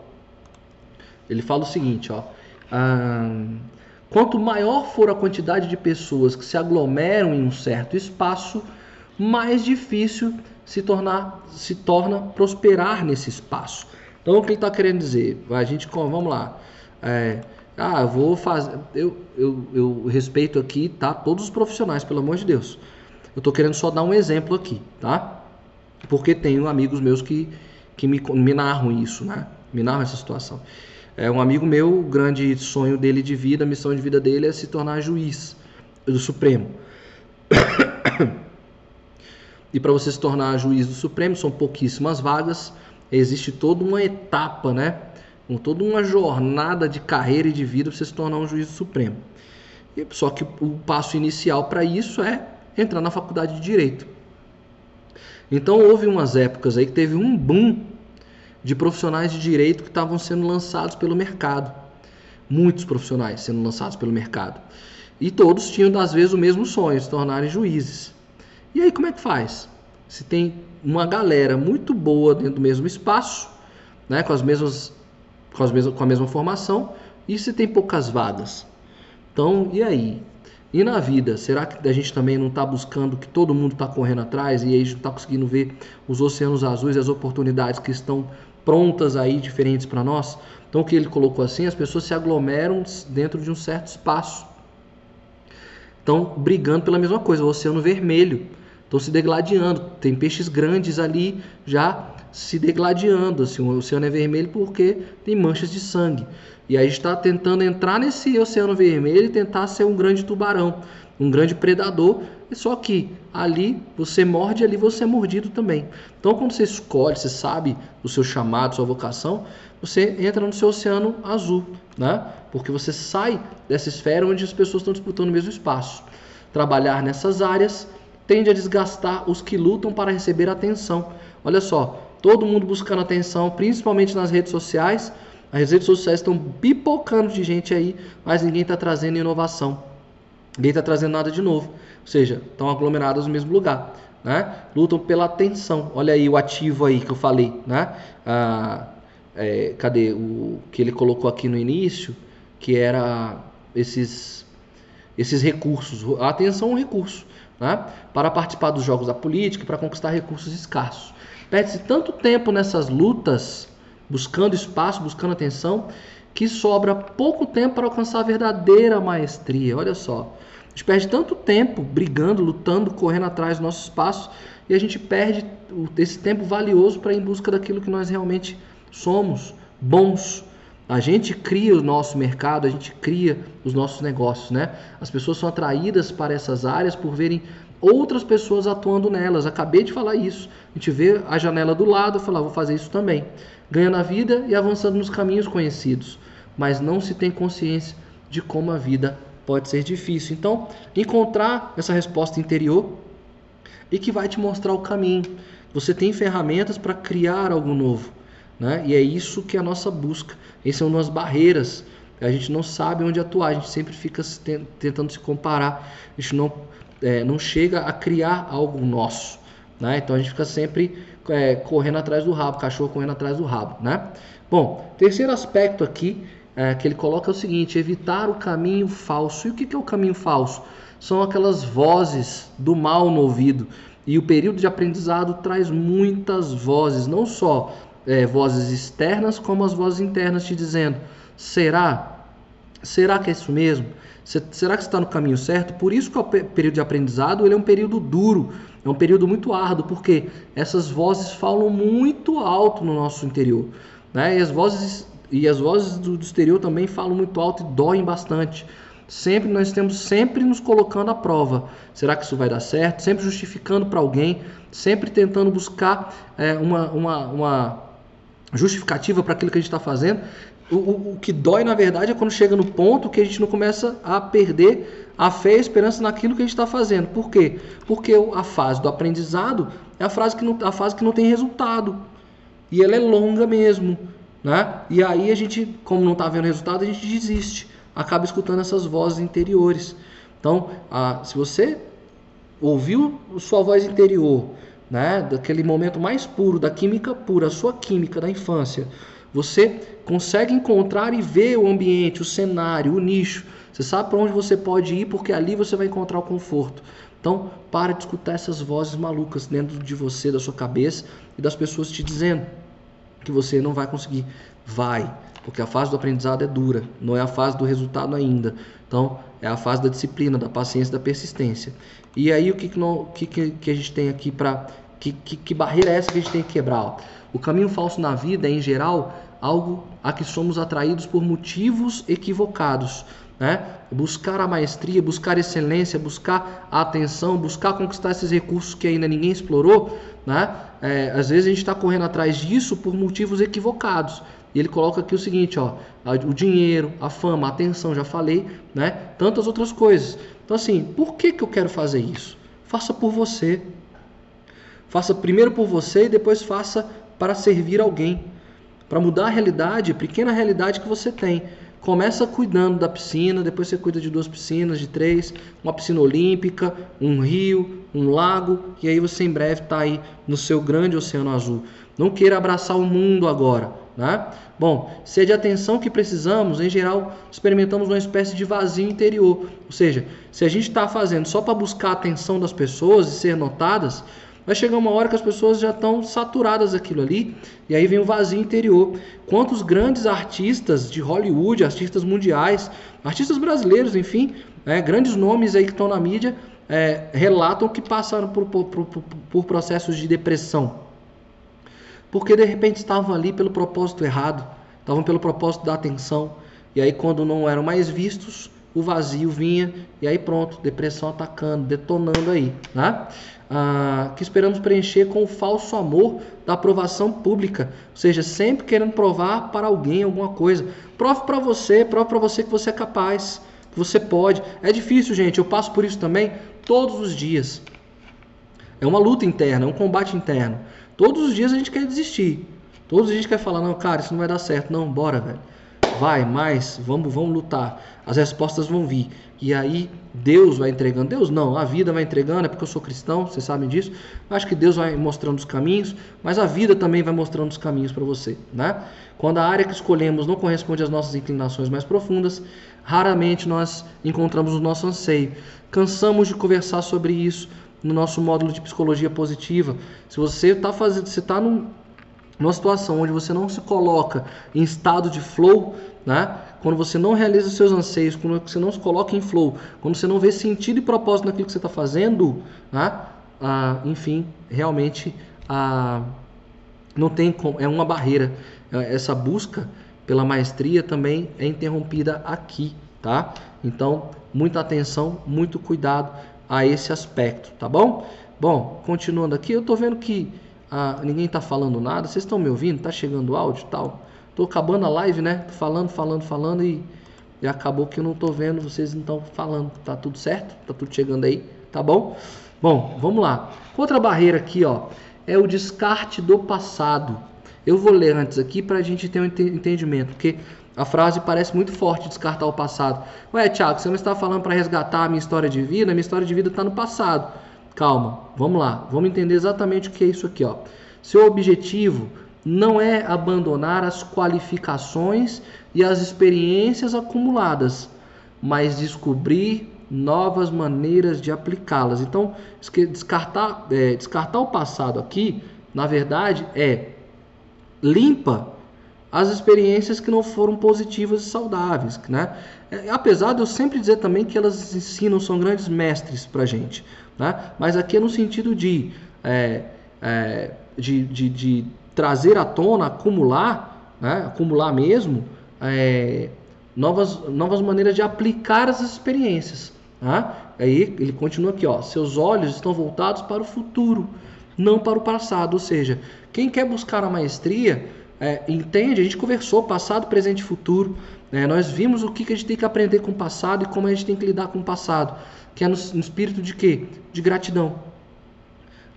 Ele fala o seguinte, ó. Quanto maior for a quantidade de pessoas que se aglomeram em um certo espaço, mais difícil se torna prosperar nesse espaço. Então o que ele está querendo dizer? Vamos lá. Eu respeito aqui, tá? Todos os profissionais, pelo amor de Deus. Eu estou querendo só dar um exemplo aqui, tá? Porque tenho amigos meus que me narram isso, né? Me narram essa situação. Um amigo meu, o grande sonho dele de vida, a missão de vida dele é se tornar juiz do Supremo. E para você se tornar juiz do Supremo, são pouquíssimas vagas. Existe toda uma etapa, né? Toda uma jornada de carreira e de vida para você se tornar um juiz do Supremo. Só que o passo inicial para isso é entrar na faculdade de Direito. Então houve umas épocas aí que teve um boom de profissionais de Direito que estavam sendo lançados pelo mercado. Muitos profissionais sendo lançados pelo mercado. E todos tinham, às vezes, o mesmo sonho, se tornarem juízes. E aí como é que faz? Se tem uma galera muito boa dentro do mesmo espaço, né, com a mesma formação, e se tem poucas vagas. Então, e aí? E na vida, será que a gente também não está buscando que todo mundo está correndo atrás e a gente não está conseguindo ver os oceanos azuis e as oportunidades que estão prontas aí, diferentes para nós? Então o que ele colocou assim, as pessoas se aglomeram dentro de um certo espaço. Estão brigando pela mesma coisa, o oceano vermelho. Estão se degladiando, tem peixes grandes ali já se degladiando. Assim, o oceano é vermelho porque tem manchas de sangue. E aí a gente está tentando entrar nesse oceano vermelho e tentar ser um grande tubarão, um grande predador. Só que ali você morde, ali você é mordido também. Então quando você escolhe, você sabe o seu chamado, sua vocação, você entra no seu oceano azul, né? Porque você sai dessa esfera onde as pessoas estão disputando o mesmo espaço. Trabalhar nessas áreas tende a desgastar os que lutam para receber atenção. Olha só, todo mundo buscando atenção, principalmente nas redes sociais. As redes sociais estão pipocando de gente aí, mas ninguém está trazendo inovação. Ninguém está trazendo nada de novo. Ou seja, estão aglomerados no mesmo lugar, né? Lutam pela atenção. Olha aí o ativo aí que eu falei, né? Cadê o que ele colocou aqui no início? Que era esses recursos. A atenção é um recurso, né? Para participar dos jogos da política e para conquistar recursos escassos. Perde-se tanto tempo nessas lutas, buscando espaço, buscando atenção, que sobra pouco tempo para alcançar a verdadeira maestria. Olha só, a gente perde tanto tempo brigando, lutando, correndo atrás do nosso espaço, e a gente perde esse tempo valioso para ir em busca daquilo que nós realmente somos, bons. A gente cria o nosso mercado, a gente cria os nossos negócios, né? As pessoas são atraídas para essas áreas por verem outras pessoas atuando nelas. Acabei de falar isso. A gente vê a janela do lado e fala, vou fazer isso também. Ganhando a vida e avançando nos caminhos conhecidos. Mas não se tem consciência de como a vida pode ser difícil. Então, encontrar essa resposta interior e que vai te mostrar o caminho. Você tem ferramentas para criar algo novo, né? E é isso que é a nossa busca. Essas são as barreiras. A gente não sabe onde atuar. A gente sempre fica tentando se comparar. A gente não chega a criar algo nosso, né? Então a gente fica sempre correndo atrás do rabo, cachorro correndo atrás do rabo, né? Bom, terceiro aspecto aqui que ele coloca é o seguinte: evitar o caminho falso. E o que é o caminho falso? São aquelas vozes do mal no ouvido. E o período de aprendizado traz muitas vozes, não só vozes externas, como as vozes internas te dizendo: será? Será que é isso mesmo? Será que você está no caminho certo? Por isso que o período de aprendizado ele é um período duro, é um período muito árduo, porque essas vozes falam muito alto no nosso interior, né? E as vozes do exterior também falam muito alto e doem bastante. Sempre nós temos sempre nos colocando à prova. Será que isso vai dar certo? Sempre justificando para alguém, sempre tentando buscar uma justificativa para aquilo que a gente está fazendo. O que dói, na verdade, é quando chega no ponto que a gente não começa a perder a fé e a esperança naquilo que a gente está fazendo. Por quê? Porque a fase do aprendizado é a fase que não tem resultado. E ela é longa mesmo, né? E aí a gente, como não está vendo resultado, a gente desiste. Acaba escutando essas vozes interiores. Então, se você ouviu sua voz interior, né, daquele momento mais puro, da química pura, a sua química da infância, você consegue encontrar e ver o ambiente, o cenário, o nicho. Você sabe para onde você pode ir, porque ali você vai encontrar o conforto. Então, para de escutar essas vozes malucas dentro de você, da sua cabeça e das pessoas te dizendo que você não vai conseguir. Vai, porque a fase do aprendizado é dura, não é a fase do resultado ainda. Então, é a fase da disciplina, da paciência, da persistência. E aí, o que a gente tem aqui para... Que barreira é essa que a gente tem que quebrar? Ó? O caminho falso na vida é, em geral, algo a que somos atraídos por motivos equivocados, né? Buscar a maestria, buscar a excelência, buscar a atenção, buscar conquistar esses recursos que ainda ninguém explorou, né? Às vezes a gente está correndo atrás disso por motivos equivocados. E ele coloca aqui o seguinte, ó, o dinheiro, a fama, a atenção, já falei, né? Tantas outras coisas. Então assim, por que eu quero fazer isso? Faça por você. Faça primeiro por você e depois faça para servir alguém. Para mudar a realidade, a pequena realidade que você tem. Começa cuidando da piscina, depois você cuida de 2 piscinas, de 3, uma piscina olímpica, um rio, um lago, e aí você em breve está aí no seu grande oceano azul. Não queira abraçar o mundo agora, né? Bom, se é de atenção que precisamos, em geral experimentamos uma espécie de vazio interior. Ou seja, se a gente está fazendo só para buscar a atenção das pessoas e ser notadas, vai chegar uma hora que as pessoas já estão saturadas daquilo ali, e aí vem o vazio interior. Quantos grandes artistas de Hollywood, artistas mundiais, artistas brasileiros, enfim, grandes nomes aí que estão na mídia, relatam que passaram por processos de depressão. Porque de repente estavam ali pelo propósito errado, estavam pelo propósito da atenção, e aí quando não eram mais vistos, o vazio vinha, e aí pronto, depressão atacando, detonando aí, né? Que esperamos preencher com o falso amor da aprovação pública, ou seja, sempre querendo provar para alguém alguma coisa. Prove para você que você é capaz, que você pode. É difícil, gente, eu passo por isso também todos os dias. É uma luta interna, é um combate interno. Todos os dias a gente quer desistir, todos os dias a gente quer falar, não, cara, isso não vai dar certo, não, bora, velho. Vai, mas vamos lutar. As respostas vão vir. E aí Deus vai entregando. Deus não, a vida vai entregando, é porque eu sou cristão, vocês sabem disso. Eu acho que Deus vai mostrando os caminhos, mas a vida também vai mostrando os caminhos para você, né? Quando a área que escolhemos não corresponde às nossas inclinações mais profundas, raramente nós encontramos o nosso anseio. Cansamos de conversar sobre isso no nosso módulo de psicologia positiva. Se você está fazendo, você está numa situação onde você não se coloca em estado de flow, né? Quando você não realiza os seus anseios, quando você não se coloca em flow, quando você não vê sentido e propósito naquilo que você está fazendo, né? Enfim, realmente não tem como, é uma barreira. Essa busca pela maestria também é interrompida aqui, tá? Então, muita atenção, muito cuidado, a esse aspecto, tá bom? Bom, continuando aqui, eu tô vendo que ninguém tá falando nada, vocês estão me ouvindo? Tá chegando áudio e tal? Tô acabando a live, né? Falando e acabou que eu não tô vendo, vocês não estão falando, tá tudo certo? Tá tudo chegando aí, tá bom? Bom, vamos lá. Outra barreira aqui, ó, é o descarte do passado. Eu vou ler antes aqui pra gente ter um entendimento, porque a frase parece muito forte, descartar o passado. Ué, Thiago, você não está falando para resgatar a minha história de vida? A minha história de vida está no passado. Calma, vamos lá. Vamos entender exatamente o que é isso aqui, ó. Seu objetivo não é abandonar as qualificações e as experiências acumuladas, mas descobrir novas maneiras de aplicá-las. Então, descartar o passado aqui, na verdade, é limpa as experiências que não foram positivas e saudáveis, né? Apesar de eu sempre dizer também que elas ensinam, são grandes mestres para a gente, né? Mas aqui é no sentido de trazer à tona, acumular, né? Acumular mesmo, novas maneiras de aplicar as experiências, né? Aí ele continua aqui, ó, seus olhos estão voltados para o futuro, não para o passado. Ou seja, quem quer buscar a maestria, entende, a gente conversou passado, presente e futuro, nós vimos o que a gente tem que aprender com o passado e como a gente tem que lidar com o passado, que é no espírito de quê? De gratidão,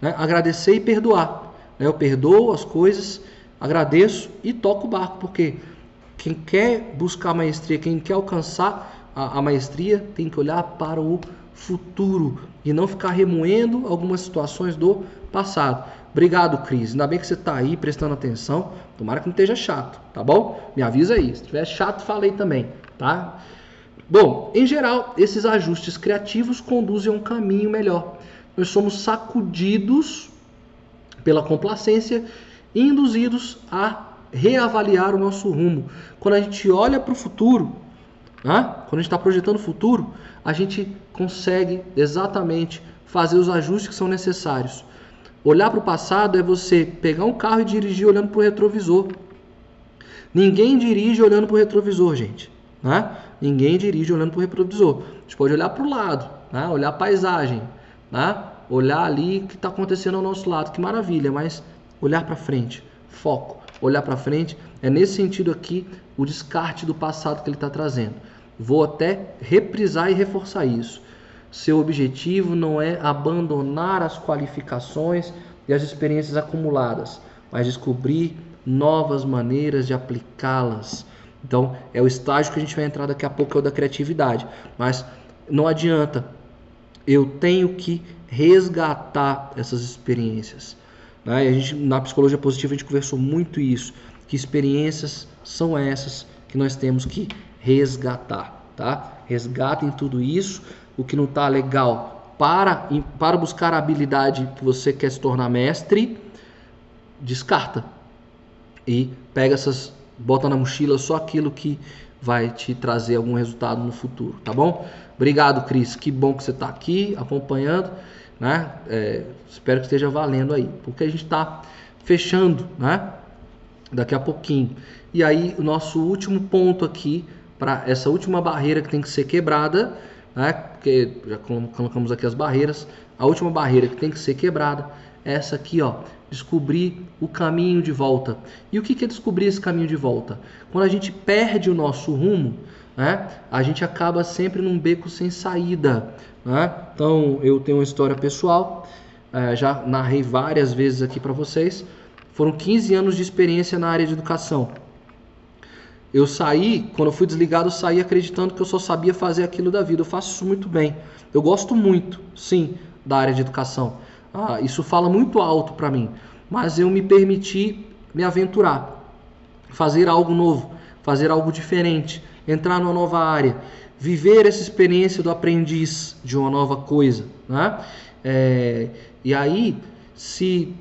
né? Agradecer e perdoar, né? Eu perdoo as coisas, agradeço e toco o barco, porque quem quer buscar a maestria, quem quer alcançar a maestria, tem que olhar para o futuro e não ficar remoendo algumas situações do passado. Obrigado, Cris. Ainda bem que você está aí prestando atenção. Tomara que não esteja chato, tá bom? Me avisa aí. Se estiver chato, falei também, tá? Bom, em geral, esses ajustes criativos conduzem a um caminho melhor. Nós somos sacudidos pela complacência e induzidos a reavaliar o nosso rumo. Quando a gente olha para o futuro, né? Quando a gente está projetando o futuro, a gente consegue exatamente fazer os ajustes que são necessários. Olhar para o passado é você pegar um carro e dirigir olhando para o retrovisor. Ninguém dirige olhando para o retrovisor, gente, né? Ninguém dirige olhando para o retrovisor. A gente pode olhar para o lado, né? Olhar a paisagem, né? Olhar ali o que está acontecendo ao nosso lado. Que maravilha, mas olhar para frente, foco. Olhar para frente é nesse sentido aqui o descarte do passado que ele está trazendo. Vou até reprisar e reforçar isso. Seu objetivo não é abandonar as qualificações e as experiências acumuladas, mas descobrir novas maneiras de aplicá-las. Então, é o estágio que a gente vai entrar daqui a pouco, é o da criatividade. Mas não adianta, eu tenho que resgatar essas experiências, né? E a gente, na psicologia positiva, a gente conversou muito isso, que experiências são essas que nós temos que resgatar, tá? Resgatem tudo isso, o que não está legal, para buscar a habilidade que você quer se tornar mestre, descarta e pega essas, bota na mochila só aquilo que vai te trazer algum resultado no futuro, tá bom? Obrigado, Cris, que bom que você está aqui acompanhando, né? Espero que esteja valendo aí, porque a gente está fechando, né? Daqui a pouquinho. E aí, o nosso último ponto aqui, para essa última barreira que tem que ser quebrada, né? Porque já colocamos aqui as barreiras. A última barreira que tem que ser quebrada é essa aqui, ó, descobrir o caminho de volta. E o que é descobrir esse caminho de volta? Quando a gente perde o nosso rumo, né? A gente acaba sempre num beco sem saída, né? Então, eu tenho uma história pessoal, já narrei várias vezes aqui para vocês. Foram 15 anos de experiência na área de educação. Eu saí, quando eu fui desligado, eu saí acreditando que eu só sabia fazer aquilo da vida. Eu faço isso muito bem. Eu gosto muito, sim, da área de educação. Isso fala muito alto para mim. Mas eu me permiti me aventurar, fazer algo novo, fazer algo diferente, entrar numa nova área, viver essa experiência do aprendiz de uma nova coisa, né? E aí, se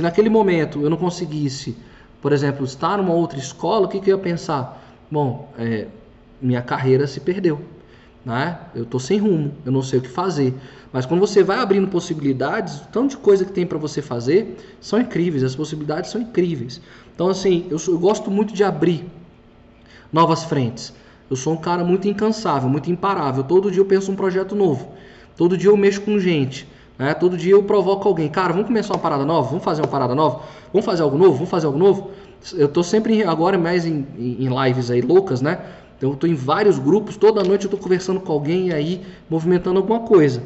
naquele momento eu não conseguisse, por exemplo, estar numa outra escola, o que eu ia pensar? Bom, minha carreira se perdeu, né? Eu estou sem rumo, eu não sei o que fazer. Mas quando você vai abrindo possibilidades, o tanto de coisa que tem para você fazer são incríveis, as possibilidades são incríveis. Então, assim, eu gosto muito de abrir novas frentes. Eu sou um cara muito incansável, muito imparável. Todo dia eu penso um projeto novo. Todo dia eu mexo com gente, né? Todo dia eu provoco alguém. Cara, vamos começar uma parada nova? Vamos fazer uma parada nova? Vamos fazer algo novo? Vamos fazer algo novo? Eu tô sempre agora mais em lives aí loucas, né? Então eu tô em vários grupos. Toda noite eu tô conversando com alguém aí, movimentando alguma coisa.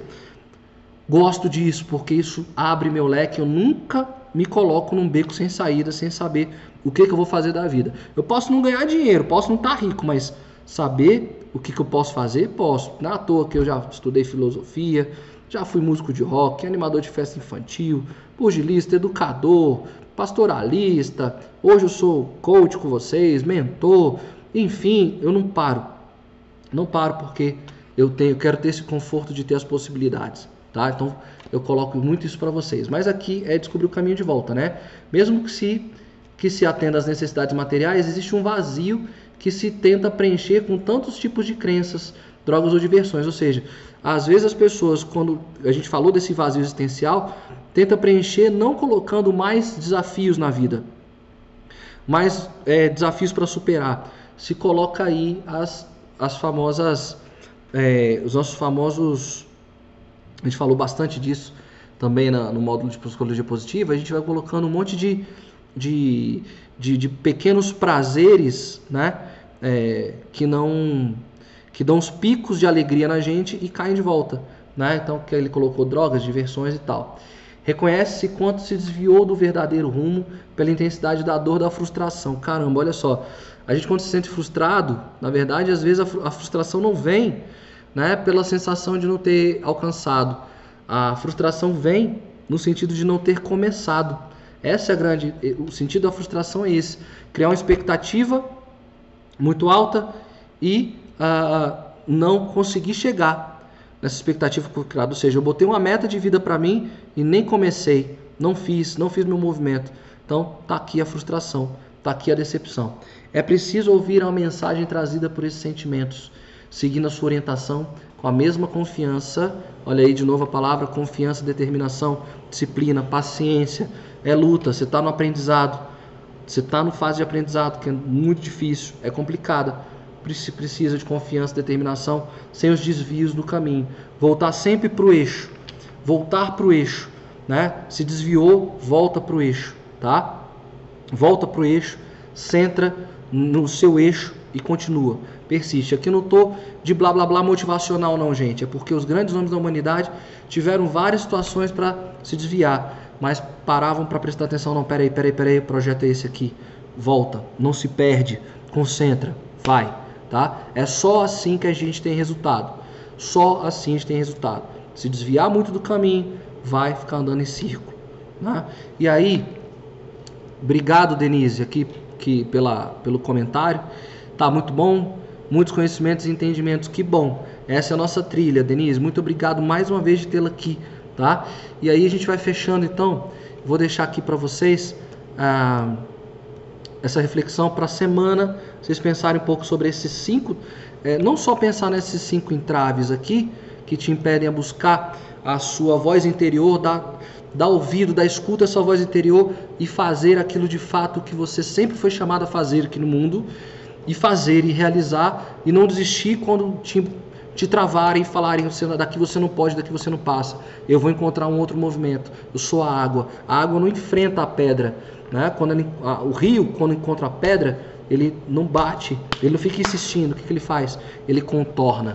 Gosto disso, porque isso abre meu leque. Eu nunca me coloco num beco sem saída, sem saber o que eu vou fazer da vida. Eu posso não ganhar dinheiro, posso não estar rico, mas saber o que eu posso fazer, posso. Não é à toa que eu já estudei filosofia, já fui músico de rock, animador de festa infantil, pugilista, educador, pastoralista. Hoje eu sou coach com vocês, mentor. Enfim, eu não paro. Não paro porque eu quero ter esse conforto de ter as possibilidades. Tá? Então eu coloco muito isso para vocês. Mas aqui é descobrir o caminho de volta, né? Mesmo que se atenda às necessidades materiais, existe um vazio que se tenta preencher com tantos tipos de crenças, drogas ou diversões. Ou seja, às vezes as pessoas, quando a gente falou desse vazio existencial, tenta preencher não colocando mais desafios na vida, mais desafios para superar. Se coloca aí as famosas, os nossos famosos... A gente falou bastante disso também no módulo de psicologia positiva. A gente vai colocando um monte de pequenos prazeres, né? Que dão uns picos de alegria na gente e caem de volta, né? Então, que ele colocou drogas, diversões e tal. Reconhece-se quanto se desviou do verdadeiro rumo pela intensidade da dor, da frustração. Caramba, olha só. A gente, quando se sente frustrado, na verdade, às vezes a frustração não vem, né, pela sensação de não ter alcançado. A frustração vem no sentido de não ter começado. Essa é a grande... O sentido da frustração é esse. Criar uma expectativa muito alta e não conseguir chegar nessa expectativa que foi criada. Ou seja, eu botei uma meta de vida para mim e nem comecei. Não fiz meu movimento. Então, tá aqui a frustração. Tá aqui a decepção. É preciso ouvir a mensagem trazida por esses sentimentos, seguindo a sua orientação com a mesma confiança. Olha aí de novo a palavra confiança, determinação, disciplina, paciência. É luta, você está no aprendizado, você está na fase de aprendizado, que é muito difícil, é complicada. Precisa de confiança, determinação, sem os desvios do caminho. Voltar sempre para o eixo, voltar para o eixo, né? Se desviou, volta para o eixo, tá? Volta para o eixo, centra no seu eixo e continua, persiste. Aqui não tô de blá blá blá motivacional não, gente. É porque os grandes homens da humanidade tiveram várias situações para se desviar, mas paravam para prestar atenção. Não, peraí, o projeto é esse aqui. Volta, não se perde, concentra, vai, tá? É só assim que a gente tem resultado. Só assim a gente tem resultado. Se desviar muito do caminho, vai ficar andando em círculo, né? E aí, obrigado, Denise, aqui pelo comentário. Tá muito bom, muitos conhecimentos e entendimentos, que bom. Essa é a nossa trilha, Denise, muito obrigado mais uma vez de tê-la aqui, tá? E aí a gente vai fechando então, vou deixar aqui para vocês essa reflexão para a semana, vocês pensarem um pouco sobre esses 5, não só pensar nesses 5 entraves aqui, que te impedem a buscar a sua voz interior, dar ouvido, dar escuta a sua voz interior e fazer aquilo de fato que você sempre foi chamado a fazer aqui no mundo, e fazer e realizar, e não desistir quando te travarem e falarem: daqui você não pode, daqui você não passa, eu vou encontrar um outro movimento. Eu sou a água. A água não enfrenta a pedra, né? O rio, quando encontra a pedra, ele não bate, ele não fica insistindo. O que ele faz? Ele contorna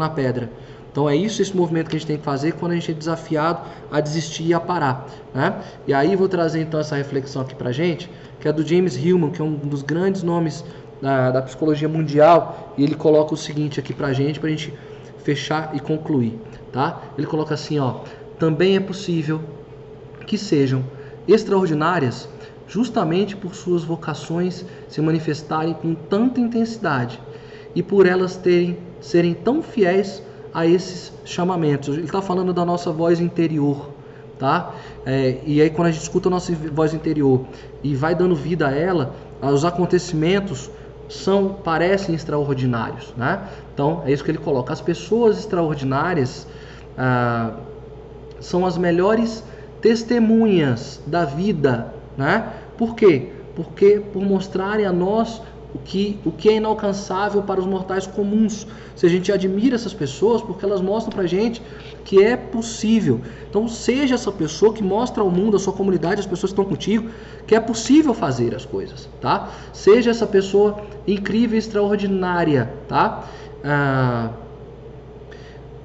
a pedra. Então é isso, esse movimento que a gente tem que fazer quando a gente é desafiado a desistir e a parar, né? E aí vou trazer então essa reflexão aqui pra gente, que é do James Hillman, que é um dos grandes nomes da psicologia mundial, e ele coloca o seguinte aqui pra gente fechar e concluir, tá? Ele coloca assim, ó: também é possível que sejam extraordinárias justamente por suas vocações se manifestarem com tanta intensidade e por elas serem tão fiéis a esses chamamentos. Ele está falando da nossa voz interior, tá? E aí quando a gente escuta a nossa voz interior e vai dando vida a ela, os acontecimentos parecem extraordinários, né? Então é isso que ele coloca. As pessoas extraordinárias são as melhores testemunhas da vida, né? Por quê? Porque por mostrarem a nós o que é inalcançável para os mortais comuns. Se a gente admira essas pessoas, porque elas mostram para a gente que é possível. Então seja essa pessoa que mostra ao mundo, a sua comunidade, as pessoas que estão contigo, que é possível fazer as coisas, tá? Seja essa pessoa incrível, extraordinária, tá?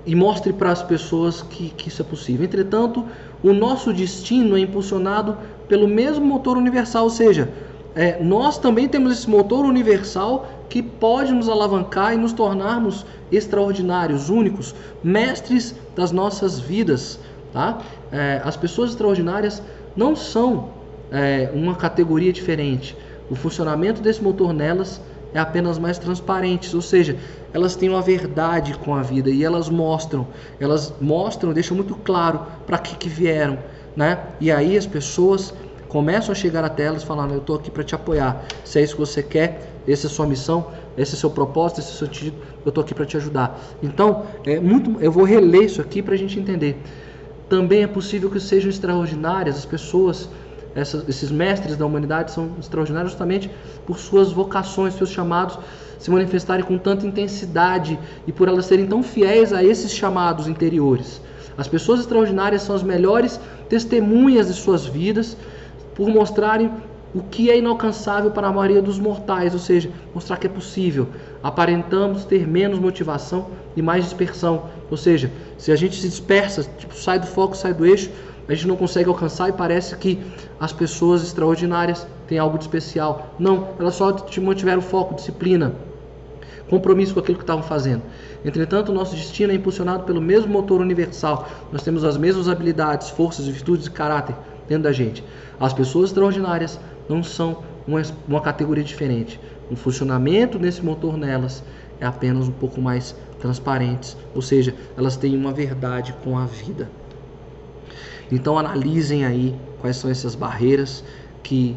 E mostre para as pessoas que isso é possível. Entretanto, o nosso destino é impulsionado pelo mesmo motor universal, ou seja, nós também temos esse motor universal que pode nos alavancar e nos tornarmos extraordinários, únicos, mestres das nossas vidas, tá? As pessoas extraordinárias não são uma categoria diferente. O funcionamento desse motor nelas é apenas mais transparente, ou seja, elas têm uma verdade com a vida e elas mostram, deixam muito claro para que vieram, né? E aí as pessoas começam a chegar até elas falando: eu estou aqui para te apoiar, se é isso que você quer, essa é a sua missão, esse é o seu propósito, esse é o seu título, eu estou aqui para te ajudar. Então, eu vou reler isso aqui para a gente entender. Também é possível que sejam extraordinárias as pessoas. Esses mestres da humanidade são extraordinários justamente por suas vocações, seus chamados se manifestarem com tanta intensidade e por elas serem tão fiéis a esses chamados interiores. As pessoas extraordinárias são as melhores testemunhas de suas vidas por mostrarem o que é inalcançável para a maioria dos mortais, ou seja, mostrar que é possível. Aparentamos ter menos motivação e mais dispersão, ou seja, se a gente se dispersa, tipo, sai do foco, sai do eixo, a gente não consegue alcançar e parece que as pessoas extraordinárias têm algo de especial. Não, elas só mantiveram foco, disciplina, compromisso com aquilo que estavam fazendo. Entretanto, nosso destino é impulsionado pelo mesmo motor universal. Nós temos as mesmas habilidades, forças, virtudes e caráter dentro da gente. As pessoas extraordinárias não são uma categoria diferente. O funcionamento desse motor nelas é apenas um pouco mais transparente, ou seja, elas têm uma verdade com a vida. Então analisem aí quais são essas barreiras que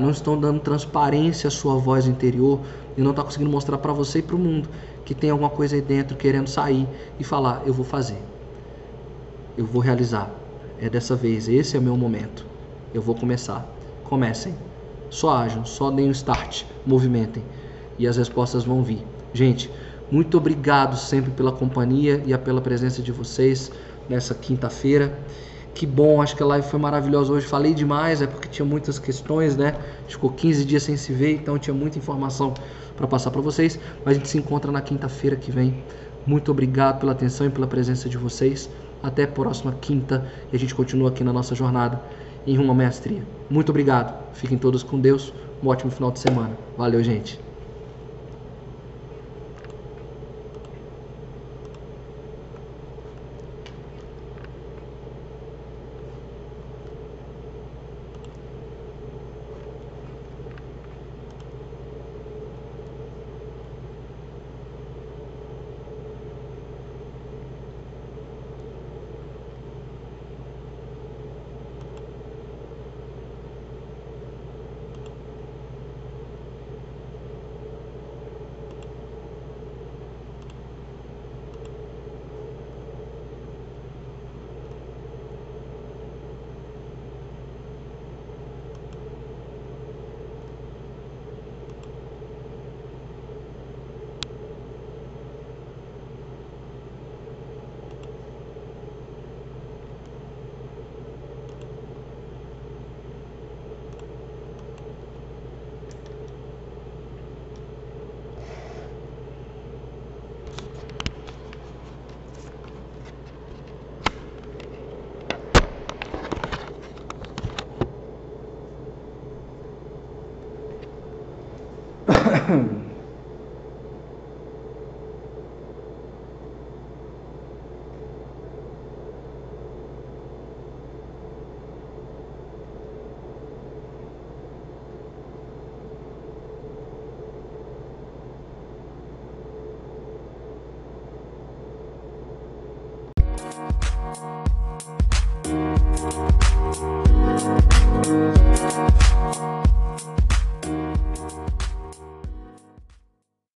não estão dando transparência à sua voz interior e não está conseguindo mostrar para você e para o mundo que tem alguma coisa aí dentro querendo sair e falar: eu vou fazer, eu vou realizar, é dessa vez, esse é o meu momento, eu vou começar. Comecem, só ajam, só deem o start, movimentem e as respostas vão vir. Gente, muito obrigado sempre pela companhia e pela presença de vocês nessa quinta-feira. Que bom, acho que a live foi maravilhosa hoje, falei demais, é porque tinha muitas questões, né? Ficou 15 dias sem se ver, então tinha muita informação para passar para vocês, mas a gente se encontra na quinta-feira que vem. Muito obrigado pela atenção e pela presença de vocês, até a próxima quinta e a gente continua aqui na nossa jornada em rumo à maestria. Muito obrigado, fiquem todos com Deus, um ótimo final de semana, valeu gente!